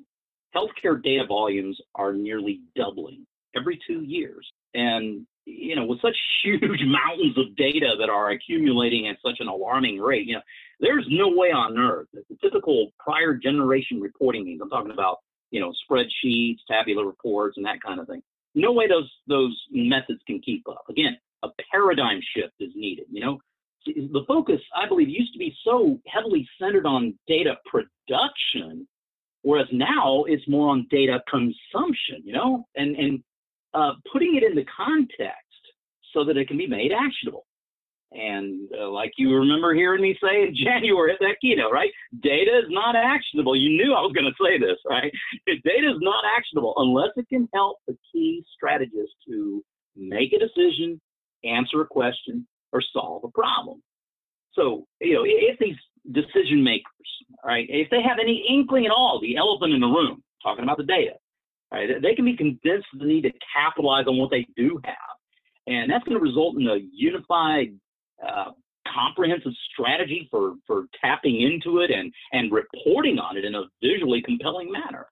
Healthcare data volumes are nearly doubling every two years. And, you know, with such huge mountains of data that are accumulating at such an alarming rate, you know, there's no way on earth that the typical prior generation reporting means, I'm talking about, you know, spreadsheets, tabular reports, and that kind of thing. No way those, those methods can keep up. Again, a paradigm shift is needed, you know. The focus, I believe, used to be so heavily centered on data production, whereas now it's more on data consumption, you know, and, and uh, putting it into context so that it can be made actionable. And uh, like you remember hearing me say in January at that keynote, right? Data is not actionable. You knew I was going to say this, right? Data is not actionable unless it can help the key strategist to make a decision, answer a question, or solve a problem. So, you know, if these decision makers, right, if they have any inkling at all, the elephant in the room, talking about the data, right, they can be convinced of the need to capitalize on what they do have. And that's going to result in a unified, uh, comprehensive strategy for, for tapping into it and, and reporting on it in a visually compelling manner.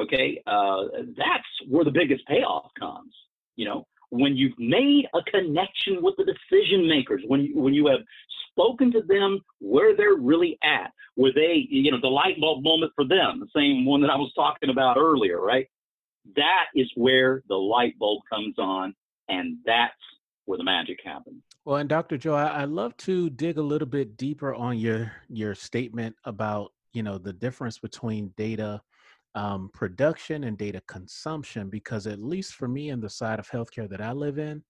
Okay, uh, that's where the biggest payoff comes, you know. When you've made a connection with the decision makers, when you, when you have spoken to them where they're really at, where they, you know, the light bulb moment for them, the same one that I was talking about earlier, right? That is where the light bulb comes on, and that's where the magic happens. Well, and Doctor Joe, I, I'd love to dig a little bit deeper on your, your statement about, you know, the difference between data Um, production and data consumption, because at least for me in the side of healthcare that I live in,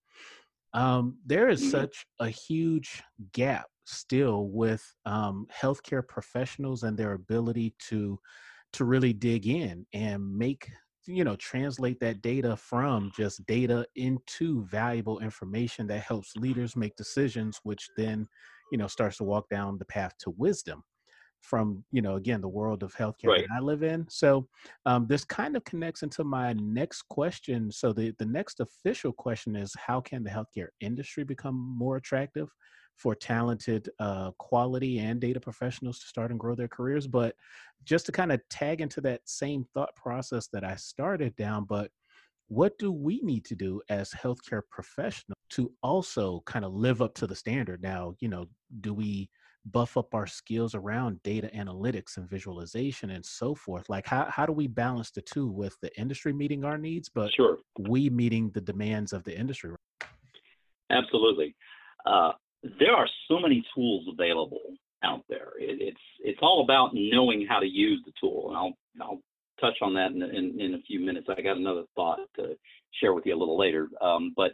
um, there is such a huge gap still with um, healthcare professionals and their ability to to really dig in and make, you know, translate that data from just data into valuable information that helps leaders make decisions, which then, you know, starts to walk down the path to wisdom from, you know, again, the world of healthcare right. that I live in. So um, this kind of connects into my next question. So the, the next official question is, how can the healthcare industry become more attractive for talented uh, quality and data professionals to start and grow their careers? But just to kind of tag into that same thought process that I started down, but what do we need to do as healthcare professionals to also kind of live up to the standard? Now, you know, do we buff up our skills around data analytics and visualization and so forth? Like, how, how do we balance the two with the industry meeting our needs, but sure. we meeting the demands of the industry? Absolutely. Uh, there are so many tools available out there. It, it's it's all about knowing how to use the tool. And I'll, I'll touch on that in, in, in a few minutes. I got another thought to share with you a little later. Um, but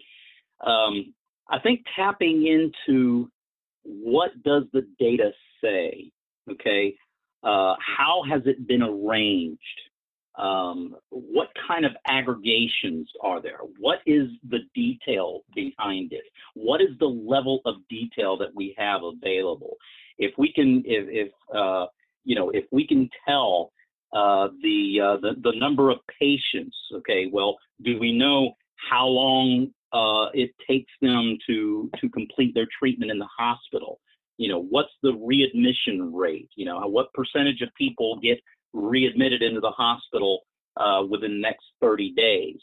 um, I think tapping into what does the data say? Okay, uh, how has it been arranged? Um, what kind of aggregations are there? What is the detail behind it? What is the level of detail that we have available? If we can, if, if uh, you know, if we can tell uh, the, uh, the the number of patients, okay, well, do we know how long Uh, it takes them to to complete their treatment in the hospital? You know, what's the readmission rate? You know, what percentage of people get readmitted into the hospital uh, within the next thirty days?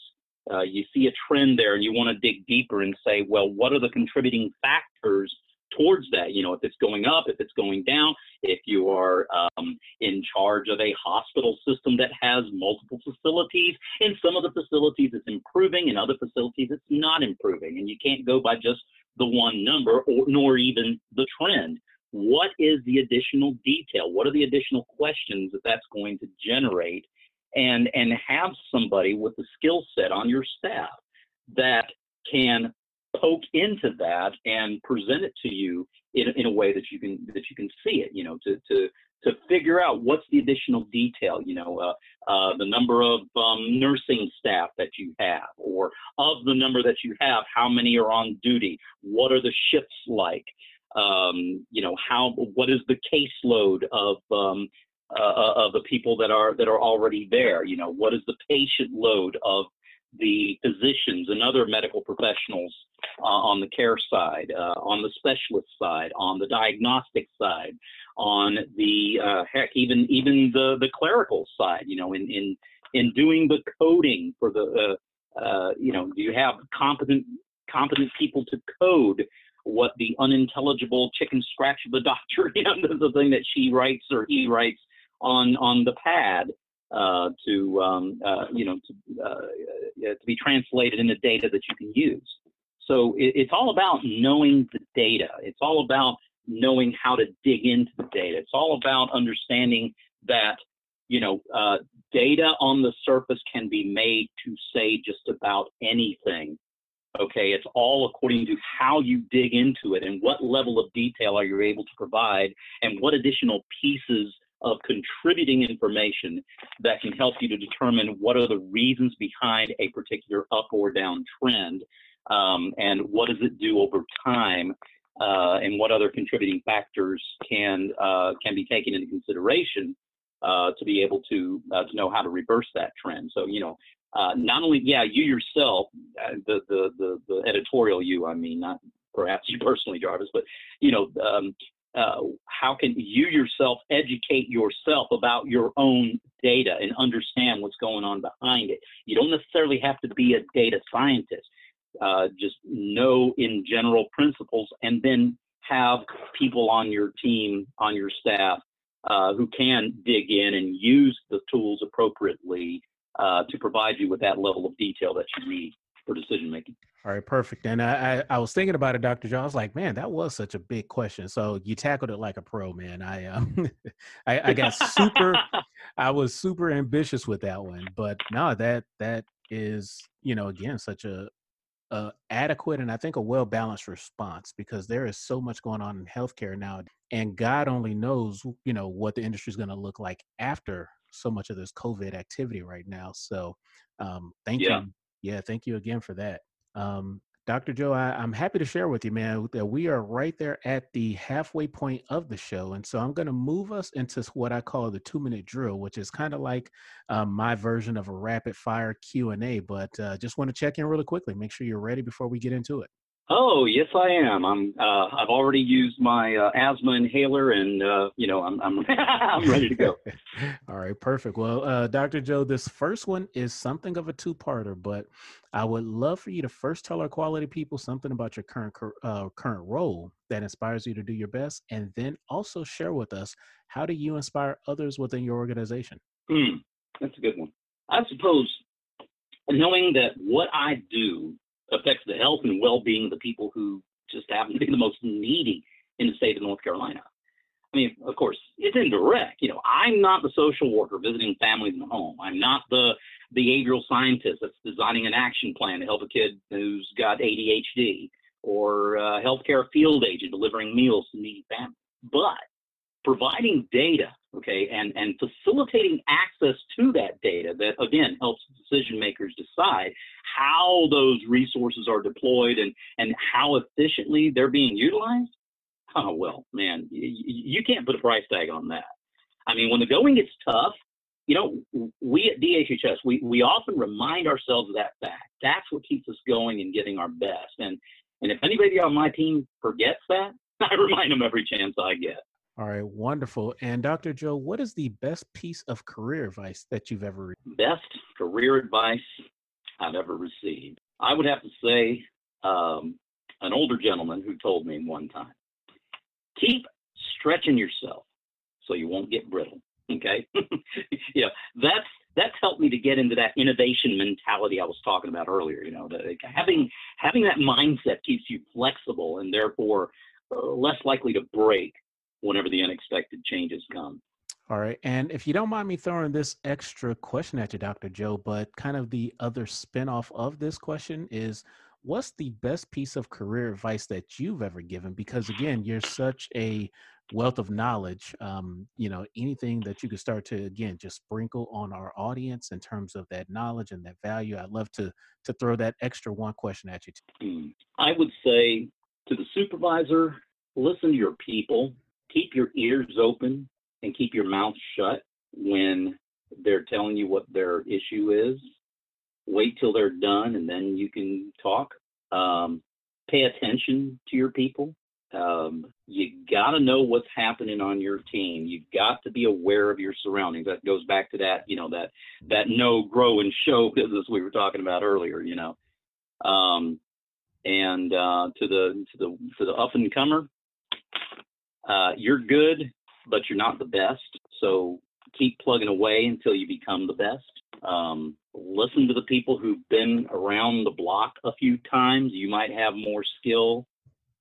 Uh, you see a trend there, and you want to dig deeper and say, well, what are the contributing factors towards that? You know, if it's going up, if it's going down, if you are um, in charge of a hospital system that has multiple facilities, in some of the facilities it's improving, in other facilities it's not improving, and you can't go by just the one number or nor even the trend. What is the additional detail? What are the additional questions that that's going to generate? And and have somebody with the skill set on your staff that can poke into that and present it to you in, in a way that you can that you can see it, you know, to to to figure out what's the additional detail, you know, uh, uh, the number of um, nursing staff that you have, or of the number that you have, how many are on duty, what are the shifts like, um, you know, how what is the caseload of um, uh, of the people that are that are already there, you know, what is the patient load of the physicians and other medical professionals uh, on the care side, uh, on the specialist side, on the diagnostic side, on the uh, heck, even even the the clerical side. You know, in in in doing the coding for the uh, uh, you know, do you have competent competent people to code what the unintelligible chicken scratch of the doctor, you know, the thing that she writes or he writes on on the pad. Uh, to um, uh, you know, to, uh, uh, to be translated into data that you can use. So it, it's all about knowing the data. It's all about knowing how to dig into the data. It's all about understanding that, you know, uh, data on the surface can be made to say just about anything. Okay, it's all according to how you dig into it and what level of detail are you able to provide and what additional pieces of contributing information that can help you to determine what are the reasons behind a particular up or down trend, um, and what does it do over time, uh, and what other contributing factors can uh, can be taken into consideration uh, to be able to uh, to know how to reverse that trend. So, you know, uh, not only yeah you yourself, uh, the, the the the editorial you, I mean, not perhaps you personally, Jarvis, but you know. Um, Uh, how can you yourself educate yourself about your own data and understand what's going on behind it? You don't necessarily have to be a data scientist. Uh, just know in general principles and then have people on your team, on your staff, uh, who can dig in and use the tools appropriately uh, to provide you with that level of detail that you need for decision making. All right, perfect. And I, I, I was thinking about it, Doctor Joe. I was like, man, that was such a big question. So you tackled it like a pro, man. I, um, I, I got super, I was super ambitious with that one. But no, that that is, you know, again, such a, a adequate and I think a well balanced response, because there is so much going on in healthcare now, and God only knows, you know, what the industry is going to look like after so much of this COVID activity right now. So, um, thank yeah. you. Yeah, thank you again for that. Um, Doctor Joe, I, I'm happy to share with you, man, that we are right there at the halfway point of the show. And so I'm going to move us into what I call the two-minute drill, which is kind of like um, my version of a rapid-fire Q and A, but uh, just want to check in really quickly. Make sure you're ready before we get into it. Oh, yes, I am. I'm, uh, I've already used my uh, asthma inhaler and, uh, you know, I'm, I'm, I'm ready to go. All right, perfect. Well, uh, Doctor Joe, this first one is something of a two-parter, but I would love for you to first tell our quality people something about your current, uh, current role that inspires you to do your best, and then also share with us, how do you inspire others within your organization? Mm, that's a good one. I suppose knowing that what I do affects the health and well-being of the people who just happen to be the most needy in the state of North Carolina. I mean, of course, it's indirect. You know, I'm not the social worker visiting families in the home. I'm not the behavioral scientist that's designing an action plan to help a kid who's got A D H D, or a healthcare field agent delivering meals to needy families. But providing data, okay, and, and facilitating access to that data that, again, helps decision makers decide how those resources are deployed and, and how efficiently they're being utilized. Oh, well, man, you, you can't put a price tag on that. I mean, when the going gets tough, you know, we at D H H S, we, we often remind ourselves of that fact. That's what keeps us going and getting our best. And, and if anybody on my team forgets that, I remind them every chance I get. All right, wonderful. And Doctor Joe, what is the best piece of career advice that you've ever received? Best career advice I've ever received. I would have to say um, an older gentleman who told me one time, keep stretching yourself so you won't get brittle, okay? Yeah, that's, that's helped me to get into that innovation mentality I was talking about earlier. You know, the, having, having that mindset keeps you flexible and therefore uh, less likely to break whenever the unexpected changes come. All right. And if you don't mind me throwing this extra question at you, Doctor Joe, but kind of the other spinoff of this question is, what's the best piece of career advice that you've ever given? Because again, you're such a wealth of knowledge. Um, you know, anything that you could start to, again, just sprinkle on our audience in terms of that knowledge and that value. I'd love to, to throw that extra one question at you. I would say to the supervisor, listen to your people, keep your ears open and keep your mouth shut when they're telling you what their issue is. Wait till they're done and then you can talk. Um, pay attention to your people. Um, you got to know what's happening on your team. You've got to be aware of your surroundings. That goes back to that, you know, that, that know, grow, and show business we were talking about earlier, you know. Um, and uh, to the to the, to the up and comer, uh, you're good, but you're not the best. So keep plugging away until you become the best. Um, listen to the people who've been around the block a few times. You might have more skill,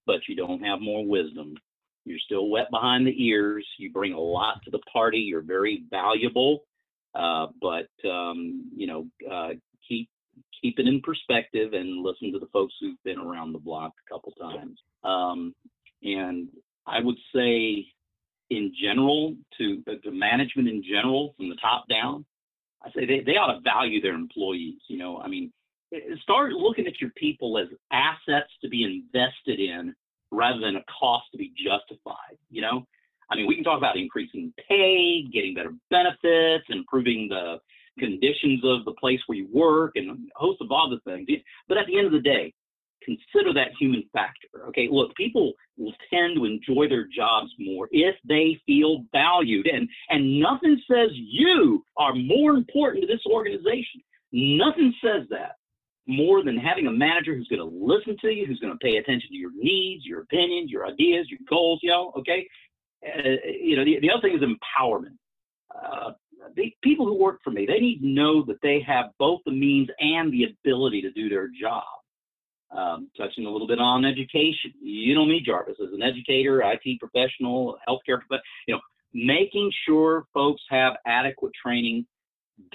but you don't have more wisdom. You're still wet behind the ears. You bring a lot to the party. You're very valuable, uh, but um, you know, uh, keep keep it in perspective and listen to the folks who've been around the block a couple times. Um, and I would say, in general, to the management in general, from the top down, I say they, they ought to value their employees. You know, I mean, start looking at your people as assets to be invested in rather than a cost to be justified. You know, I mean, we can talk about increasing pay, getting better benefits, improving the conditions of the place where you work, and a host of other things. But at the end of the day, consider that human factor. Okay, look, people will tend to enjoy their jobs more if they feel valued. And, and nothing says you are more important to this organization. Nothing says that more than having a manager who's going to listen to you, who's going to pay attention to your needs, your opinions, your ideas, your goals, you know, okay? Uh, you know, the, the other thing is empowerment. Uh, the people who work for me, they need to know that they have both the means and the ability to do their job. Um, touching a little bit on education. You know me, Jarvis, as an educator, I T professional, healthcare professional, you know, making sure folks have adequate training,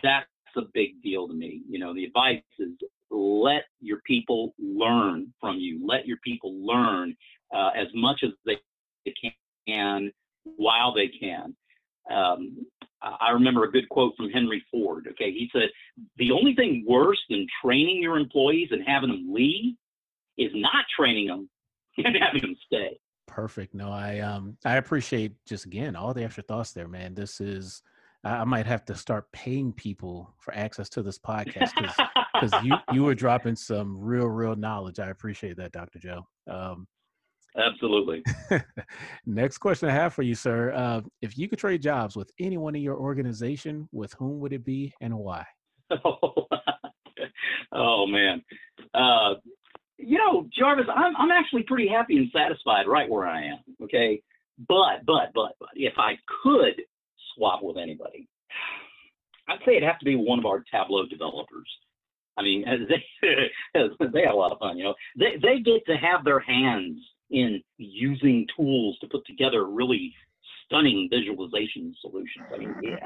that's a big deal to me. You know, the advice is, let your people learn from you. Let your people learn uh, as much as they can while they can. Um, I remember a good quote from Henry Ford. Okay, he said, the only thing worse than training your employees and having them leave is not training them and having them stay. Perfect. No, I um I appreciate just again all the extra thoughts there, man. This is I might have to start paying people for access to this podcast because you, you were dropping some real, real knowledge. I appreciate that, Doctor Joe. Um, Absolutely. Next question I have for you, sir. Uh, if you could trade jobs with anyone in your organization, with whom would it be and why? Oh, oh man. Uh, you know, Jarvis, I'm, I'm actually pretty happy and satisfied right where I am. Okay. But, but, but, but if I could swap with anybody, I'd say it'd have to be one of our Tableau developers. I mean, they they have a lot of fun, you know. They they get to have their hands in using tools to put together really stunning visualization solutions. I mean, yeah,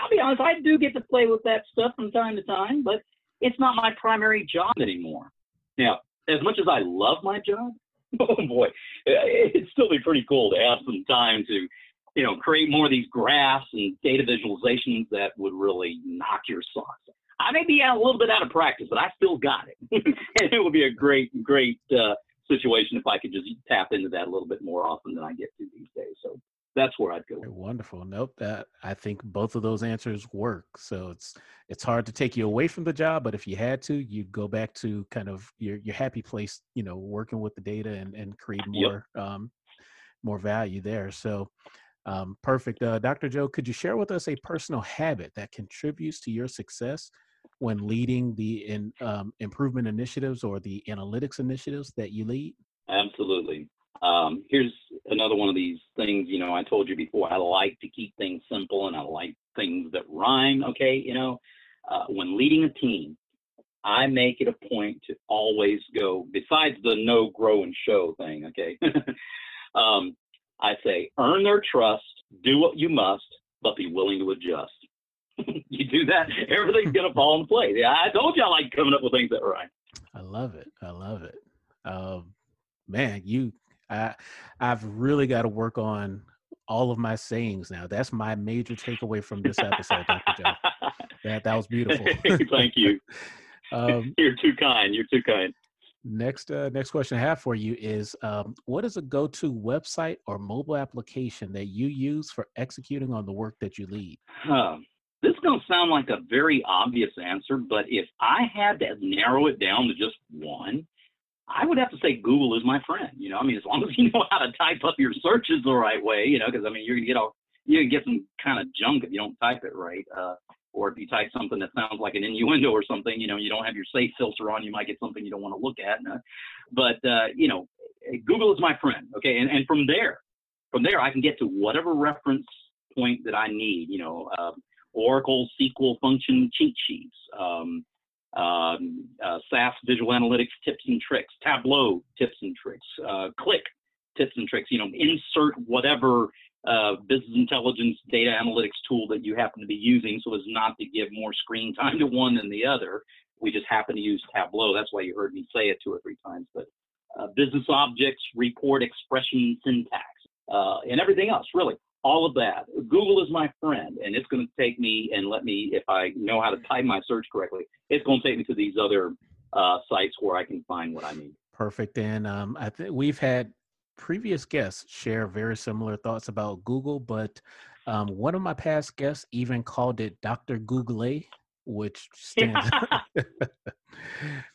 I'll be honest, I do get to play with that stuff from time to time, but it's not my primary job anymore. Now, as much as I love my job, oh boy, it'd still be pretty cool to have some time to, you know, create more of these graphs and data visualizations that would really knock your socks off. I may be a little bit out of practice, but I still got it. And it would be a great, great uh, situation if I could just tap into that a little bit more often than I get to these days. So that's where I'd go. Wonderful. Nope. That, I think both of those answers work. So it's it's hard to take you away from the job, but if you had to, you'd go back to kind of your, your happy place, you know, working with the data and, and create more, yep. um, more value there. So Um, perfect. Uh, Doctor Joe, could you share with us a personal habit that contributes to your success when leading the in, um, improvement initiatives or the analytics initiatives that you lead? Absolutely. Um, here's another one of these things, you know, I told you before, I like to keep things simple and I like things that rhyme. Okay. You know, uh, when leading a team, I make it a point to always go, besides the know, grow, and show thing. Okay. um, I say, earn their trust, do what you must, but be willing to adjust. You do that, everything's going to fall in place. Yeah, I told you I like coming up with things that are right. I love it. I love it. Um, man, you, I, I've really got to work on all of my sayings now. That's my major takeaway from this episode, Doctor Joe. That, that was beautiful. Thank you. Um, you're too kind. You're too kind. Next, uh, next question I have for you is, um, what is a go-to website or mobile application that you use for executing on the work that you lead? Huh. This is going to sound like a very obvious answer, but if I had to narrow it down to just one, I would have to say Google is my friend. You know, I mean, as long as you know how to type up your searches the right way, you know, because I mean, you're going to get all, you're going to get some kind of junk if you don't type it right. Uh, or if you type something that sounds like an innuendo or something, you know, you don't have your safe filter on, you might get something you don't want to look at. And, uh, but, uh, you know, Google is my friend. Okay. And, and from there, from there, I can get to whatever reference point that I need, you know, uh, Oracle S Q L function cheat sheets, um, um, uh, S A S Visual Analytics tips and tricks, Tableau tips and tricks, uh, Qlik tips and tricks, you know, insert whatever Uh, business intelligence data analytics tool that you happen to be using, so as not to give more screen time to one than the other. We just happen to use Tableau. That's why you heard me say it two or three times. But uh, business objects, report expression syntax, uh, and everything else, really, all of that. Google is my friend, and it's going to take me and let me, if I know how to type my search correctly, it's going to take me to these other uh, sites where I can find what I need. Perfect. And um, I think we've had previous guests share very similar thoughts about Google, but um, one of my past guests even called it Doctor Google, which stands.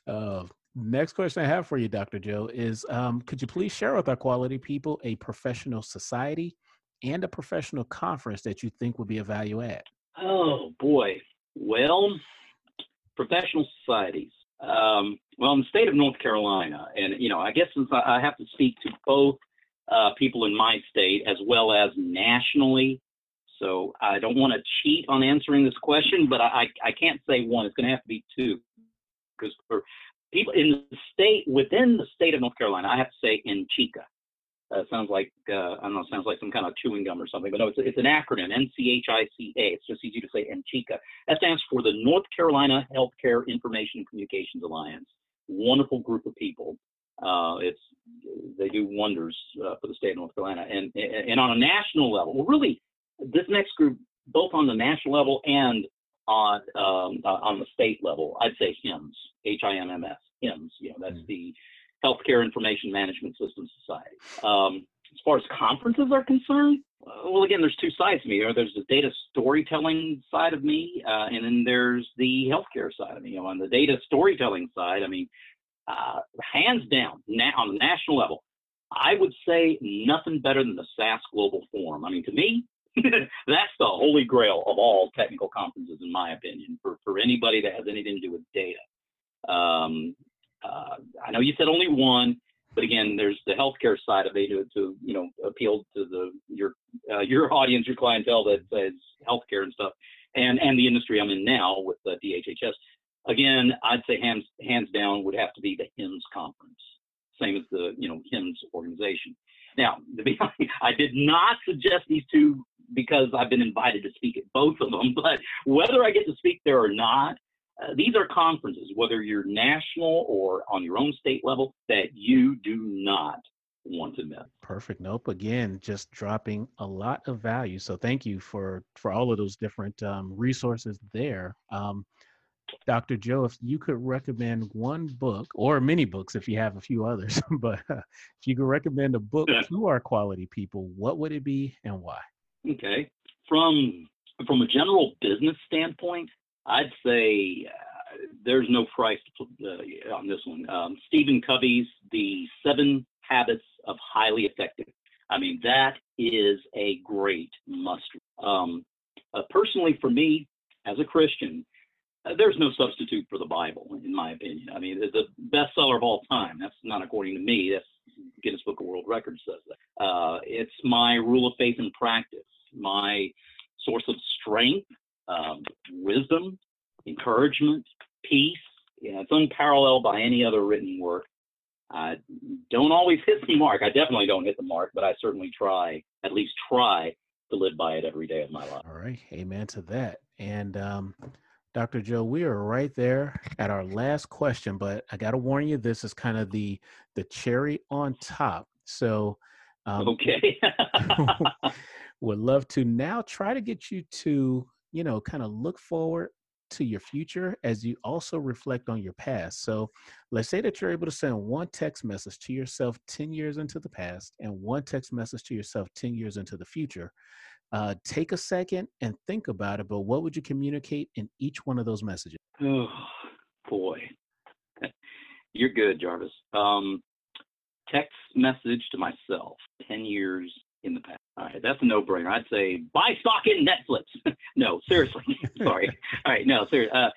uh, next question I have for you, Doctor Joe, is um, could you please share with our quality people a professional society and a professional conference that you think would be a value add? Oh, boy. Well, professional societies. Um, well, in the state of North Carolina, and, you know, I guess since I have to speak to both uh, people in my state as well as nationally, so I don't want to cheat on answering this question, but I, I can't say one. It's going to have to be two, because for people in the state, within the state of North Carolina, I have to say N C H I C A. Uh, sounds like, uh, I don't know, sounds like some kind of chewing gum or something, but no, it's, it's an acronym, N C H I C A. It's just easy to say N C H I C A. That stands for the North Carolina Healthcare Information Communications Alliance. Wonderful group of people. Uh, it's, they do wonders uh, for the state of North Carolina. And, and on a national level, well, really, this next group, both on the national level and on um, uh, on the state level, I'd say HIMSS, H I M M S, HIMSS, you know, that's mm-hmm. the Healthcare Information Management Systems Society. Um, as far as conferences are concerned, well, again, there's two sides of me. There's the data storytelling side of me, uh, and then there's the healthcare side of me. You know, on the data storytelling side, I mean, uh, hands down, na- on the national level, I would say nothing better than the S A S Global Forum. I mean, to me, that's the holy grail of all technical conferences, in my opinion, for, for anybody that has anything to do with data. Um, Uh, I know you said only one, but again, there's the healthcare side of it to, to you know, appeal to the your uh, your audience, your clientele that says healthcare and stuff, and and the industry I'm in now with the D H H S. Again, I'd say hands hands down would have to be the HIMSS conference, same as the you know HIMSS organization. Now, to be honest, I did not suggest these two because I've been invited to speak at both of them, but whether I get to speak there or not. Uh, these are conferences, whether you're national or on your own state level, that you do not want to miss. Perfect. Nope. Again, just dropping a lot of value. So thank you for, for all of those different um, resources there. Um, Doctor Joe, if you could recommend one book or many books, if you have a few others, but uh, if you could recommend a book yeah. to our quality people, what would it be and why? Okay. From, from a general business standpoint, I'd say uh, there's no price uh, on this one. Um, Stephen Covey's The Seven Habits of Highly Effective. I mean, that is a great must. Um, uh, personally, for me, as a Christian, uh, there's no substitute for the Bible, in my opinion. I mean, it's the bestseller of all time. That's not according to me. That's Guinness Book of World Records says that. Uh, it's my rule of faith and practice, my source of strength, Um, wisdom, encouragement, peace. Yeah, it's unparalleled by any other written work. I don't always hit the mark. I definitely don't hit the mark, but I certainly try, at least try to live by it every day of my life. All right. Amen to that. And um, Doctor Joe, we are right there at our last question, but I got to warn you, this is kind of the the cherry on top. So, um, okay, would love to now try to get you to, you know, kind of look forward to your future as you also reflect on your past. So let's say that you're able to send one text message to yourself ten years into the past and one text message to yourself ten years into the future. Uh, take a second and think about it, but what would you communicate in each one of those messages? Oh, boy. You're good, Jarvis. Um, text message to myself, ten years in the past. All right, that's a no-brainer. I'd say, buy stock in Netflix. No, seriously. Sorry. All right, no, seriously. Uh,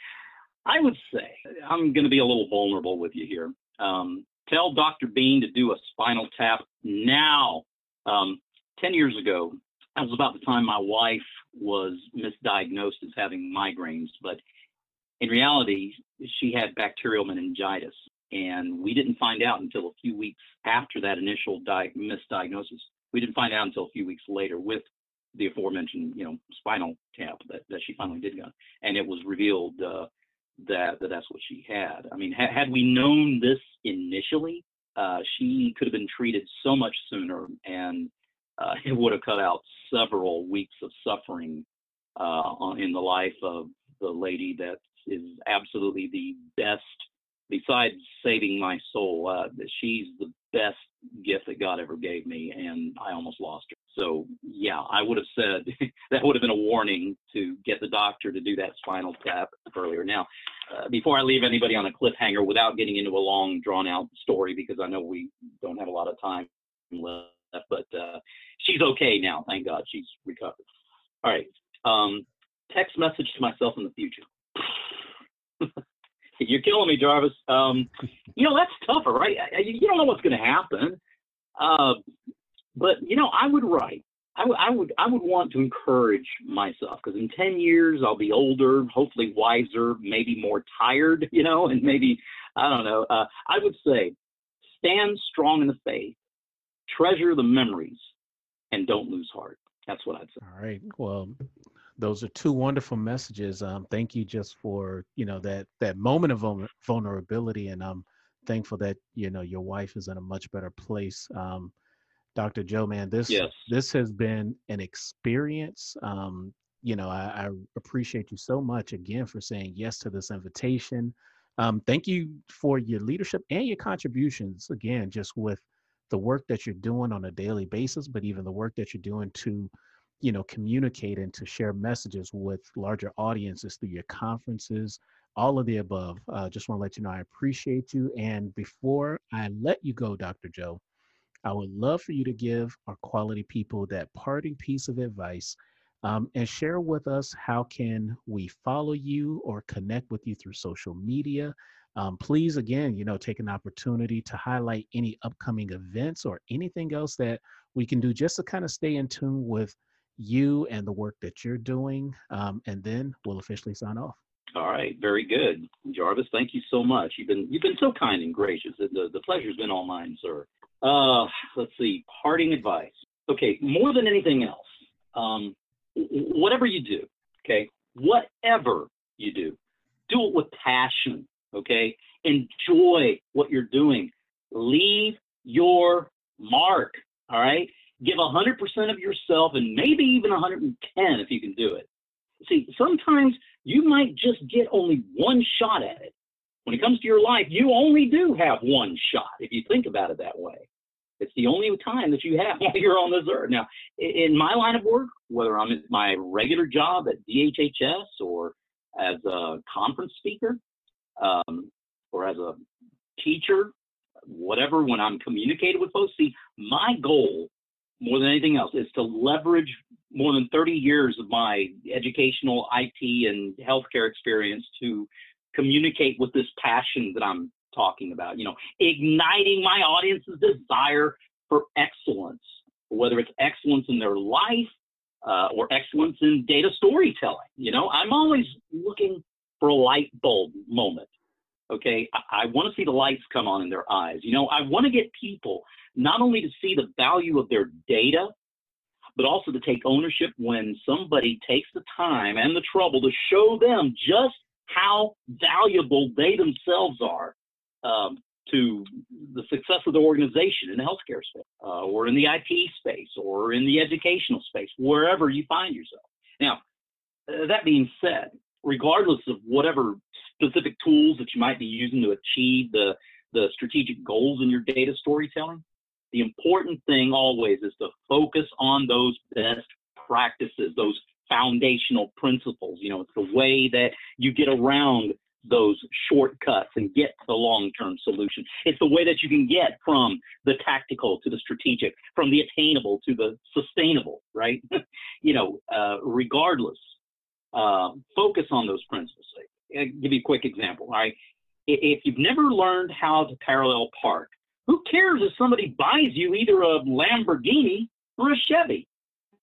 I would say, I'm going to be a little vulnerable with you here. Um, tell Doctor Bean to do a spinal tap now. Um, ten years ago, that was about the time my wife was misdiagnosed as having migraines, but in reality, she had bacterial meningitis, and we didn't find out until a few weeks after that initial di- misdiagnosis. We didn't find out until a few weeks later with the aforementioned, you know, spinal tap that, that she finally did get, and it was revealed uh, that, that that's what she had. I mean, ha- had we known this initially, uh, she could have been treated so much sooner, and Uh, it would have cut out several weeks of suffering uh, on, in the life of the lady that is absolutely the best, besides saving my soul, uh, she's the best gift that God ever gave me, and I almost lost her. So, yeah, I would have said that would have been a warning to get the doctor to do that spinal tap earlier. Now, uh, before I leave anybody on a cliffhanger without getting into a long, drawn-out story, because I know we don't have a lot of time left, but uh, she's okay now. Thank God she's recovered. All right. Um, text message to myself in the future. You're killing me, Jarvis. Um, you know, that's tougher, right? You don't know what's going to happen. Uh, but, you know, I would write. I, w- I would I would want to encourage myself, because in ten years, I'll be older, hopefully wiser, maybe more tired, you know, and maybe, I don't know. Uh, I would say, stand strong in the faith. Treasure the memories, and don't lose heart. That's what I'd say. All right. Well, those are two wonderful messages. Um, thank you just for, you know, that that moment of vul- vulnerability, and I'm thankful that, you know, your wife is in a much better place. Um, Doctor Joe, man, this yes. this has been an experience. Um, you know, I, I appreciate you so much again for saying yes to this invitation. Um, thank you for your leadership and your contributions. Again, just with the work that you're doing on a daily basis, but even the work that you're doing to, you know, communicate and to share messages with larger audiences through your conferences, all of the above. Uh, just want to let you know, I appreciate you. And before I let you go, Doctor Joe, I would love for you to give our quality people that parting piece of advice, um, and share with us, how can we follow you or connect with you through social media? Um, please, again, you know, take an opportunity to highlight any upcoming events or anything else that we can do just to kind of stay in tune with you and the work that you're doing. Um, and then we'll officially sign off. All right. Very good. Jarvis, thank you so much. You've been you've been so kind and gracious. The, the pleasure's been all mine, sir. Uh, let's see. Parting advice. Okay. More than anything else, um, whatever you do, okay, whatever you do, do it with passion. Okay, enjoy what you're doing. Leave your mark. All right, give one hundred percent of yourself, and maybe even one hundred ten if you can do it. See, sometimes you might just get only one shot at it. When it comes to your life, you only do have one shot if you think about it that way. It's the only time that you have while you're on this earth. Now, in my line of work, whether I'm at my regular job at D H H S or as a conference speaker, Um, or as a teacher, whatever, when I'm communicating with folks, see, my goal more than anything else is to leverage more than thirty years of my educational I T and healthcare experience to communicate with this passion that I'm talking about, you know, igniting my audience's desire for excellence, whether it's excellence in their life uh, or excellence in data storytelling. You know, I'm always looking for a light bulb moment, okay? I, I wanna see the lights come on in their eyes. You know, I wanna get people not only to see the value of their data, but also to take ownership when somebody takes the time and the trouble to show them just how valuable they themselves are um, to the success of the organization in the healthcare space, uh, or in the I T space, or in the educational space, wherever you find yourself. Now, uh, that being said, regardless of whatever specific tools that you might be using to achieve the, the strategic goals in your data storytelling, the important thing always is to focus on those best practices, those foundational principles. You know, it's the way that you get around those shortcuts and get to the long-term solution. It's the way that you can get from the tactical to the strategic, from the attainable to the sustainable, right? you know, uh, regardless, uh, focus on those principles. I'll give you a quick example, all right? If you've never learned how to parallel park, who cares if somebody buys you either a Lamborghini or a Chevy?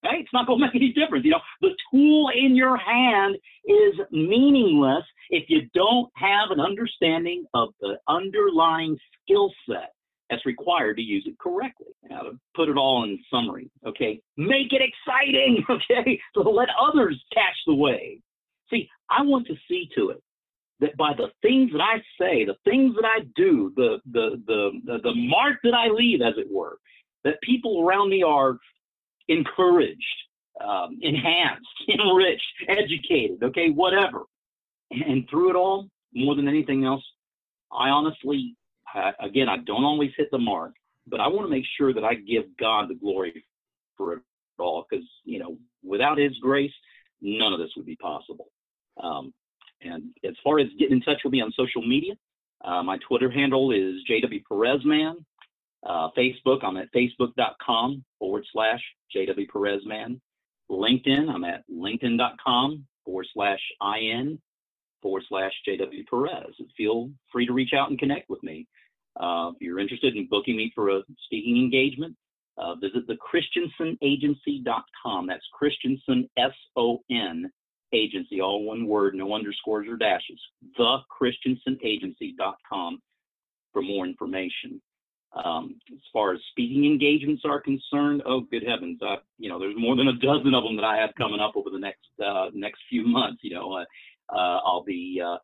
Right? It's not going to make any difference. You know, the tool in your hand is meaningless if you don't have an understanding of the underlying skill set that's required to use it correctly. Now, to put it all in summary, okay, make it exciting, okay? So let others catch the wave. See, I want to see to it that by the things that I say, the things that I do, the the the the, the mark that I leave, as it were, that people around me are encouraged, um, enhanced, enriched, educated, okay, whatever. And, and through it all, more than anything else, I honestly, I, again, I don't always hit the mark, but I want to make sure that I give God the glory for it all, because, you know, without His grace, none of this would be possible. Um, and as far as getting in touch with me on social media, uh, my Twitter handle is J W Perez Man. Uh, Facebook, I'm at facebook.com forward slash JW Perez Man. LinkedIn, I'm at linkedin.com forward slash IN forward slash JW Perez. Feel free to reach out and connect with me. Uh, if you're interested in booking me for a speaking engagement, uh, visit the Christianson Agency dot com. That's Christianson, S O N, agency, all one word, no underscores or dashes. The Christianson Agency dot com for more information. Um, as far as speaking engagements are concerned, oh, good heavens, I, you know, there's more than a dozen of them that I have coming up over the next uh, next few months. You know, uh, uh, I'll be uh,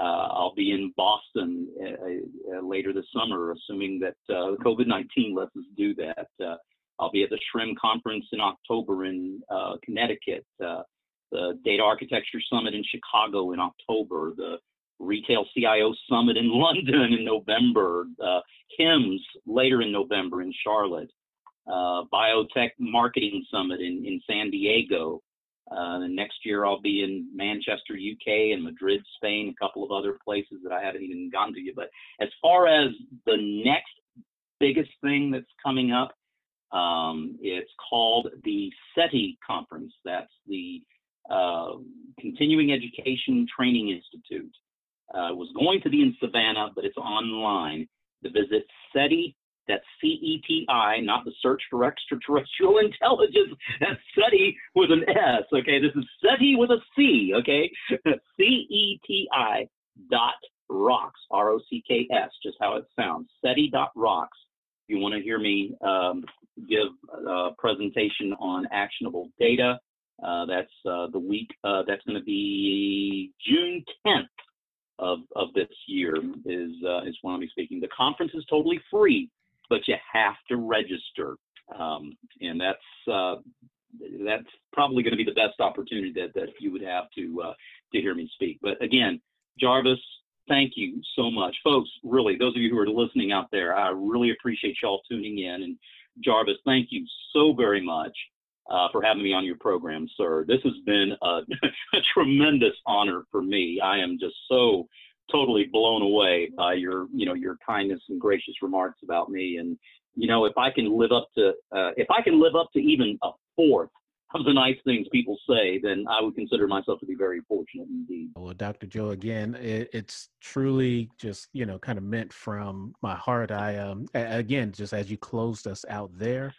uh, I'll be in Boston uh, uh, later this summer, assuming that uh, COVID nineteen lets us do that. Uh, I'll be at the SHRIM Conference in October in uh, Connecticut, uh, the Data Architecture Summit in Chicago in October, the Retail C I O Summit in London in November, uh, HIMSS later in November in Charlotte, uh, Biotech Marketing Summit in, in San Diego. Uh, and next year I'll be in Manchester, U K, and Madrid, Spain, a couple of other places that I haven't even gone to yet. But as far as the next biggest thing that's coming up, um, it's called the SETI Conference. That's the uh, Continuing Education Training Institute. Uh, was going to be in Savannah, but it's online. To visit SETI, that's C E T I, not the Search for Extraterrestrial Intelligence. That's SETI with an S, okay? This is SETI with a C, okay? C E T I dot rocks, R O C K S, just how it sounds. SETI dot rocks. If you want to hear me um, give a presentation on actionable data, uh, that's uh, the week, uh, that's going to be June tenth. Of, of this year is, uh, is when I'll be speaking. The conference is totally free, but you have to register. Um, and that's, uh, that's probably going to be the best opportunity that, that you would have to, uh, to hear me speak. But again, Jarvis, thank you so much. Folks, really, those of you who are listening out there, I really appreciate y'all tuning in. And Jarvis, thank you so very much uh, for having me on your program, sir. This has been a, a tremendous honor for me. I am just so totally blown away by your, you know, your kindness and gracious remarks about me. And, you know, if I can live up to, uh, if I can live up to even a fourth of the nice things people say, then I would consider myself to be very fortunate indeed. Well, Doctor Joe, again, it, it's truly just, you know, kind of meant from my heart. I, um, again, just as you closed us out there,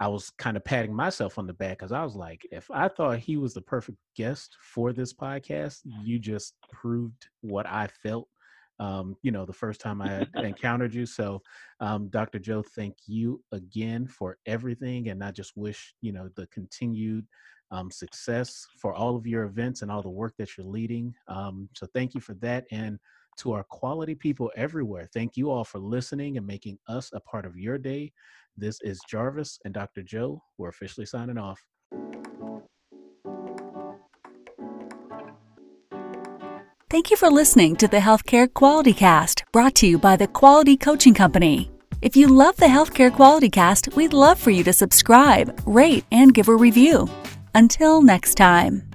I was kind of patting myself on the back because I was like, if I thought he was the perfect guest for this podcast, you just proved what I felt um, you know, the first time I had encountered you. So, um, Doctor Joe, thank you again for everything. And I just wish, you know, the continued um, success for all of your events and all the work that you're leading. Um, so thank you for that. And to our quality people everywhere, thank you all for listening and making us a part of your day. This is Jarvis and Doctor Joe. We're officially signing off. Thank you for listening to the Healthcare Quality Cast, brought to you by the Quality Coaching Company. If you love the Healthcare Quality Cast, we'd love for you to subscribe, rate, and give a review. Until next time.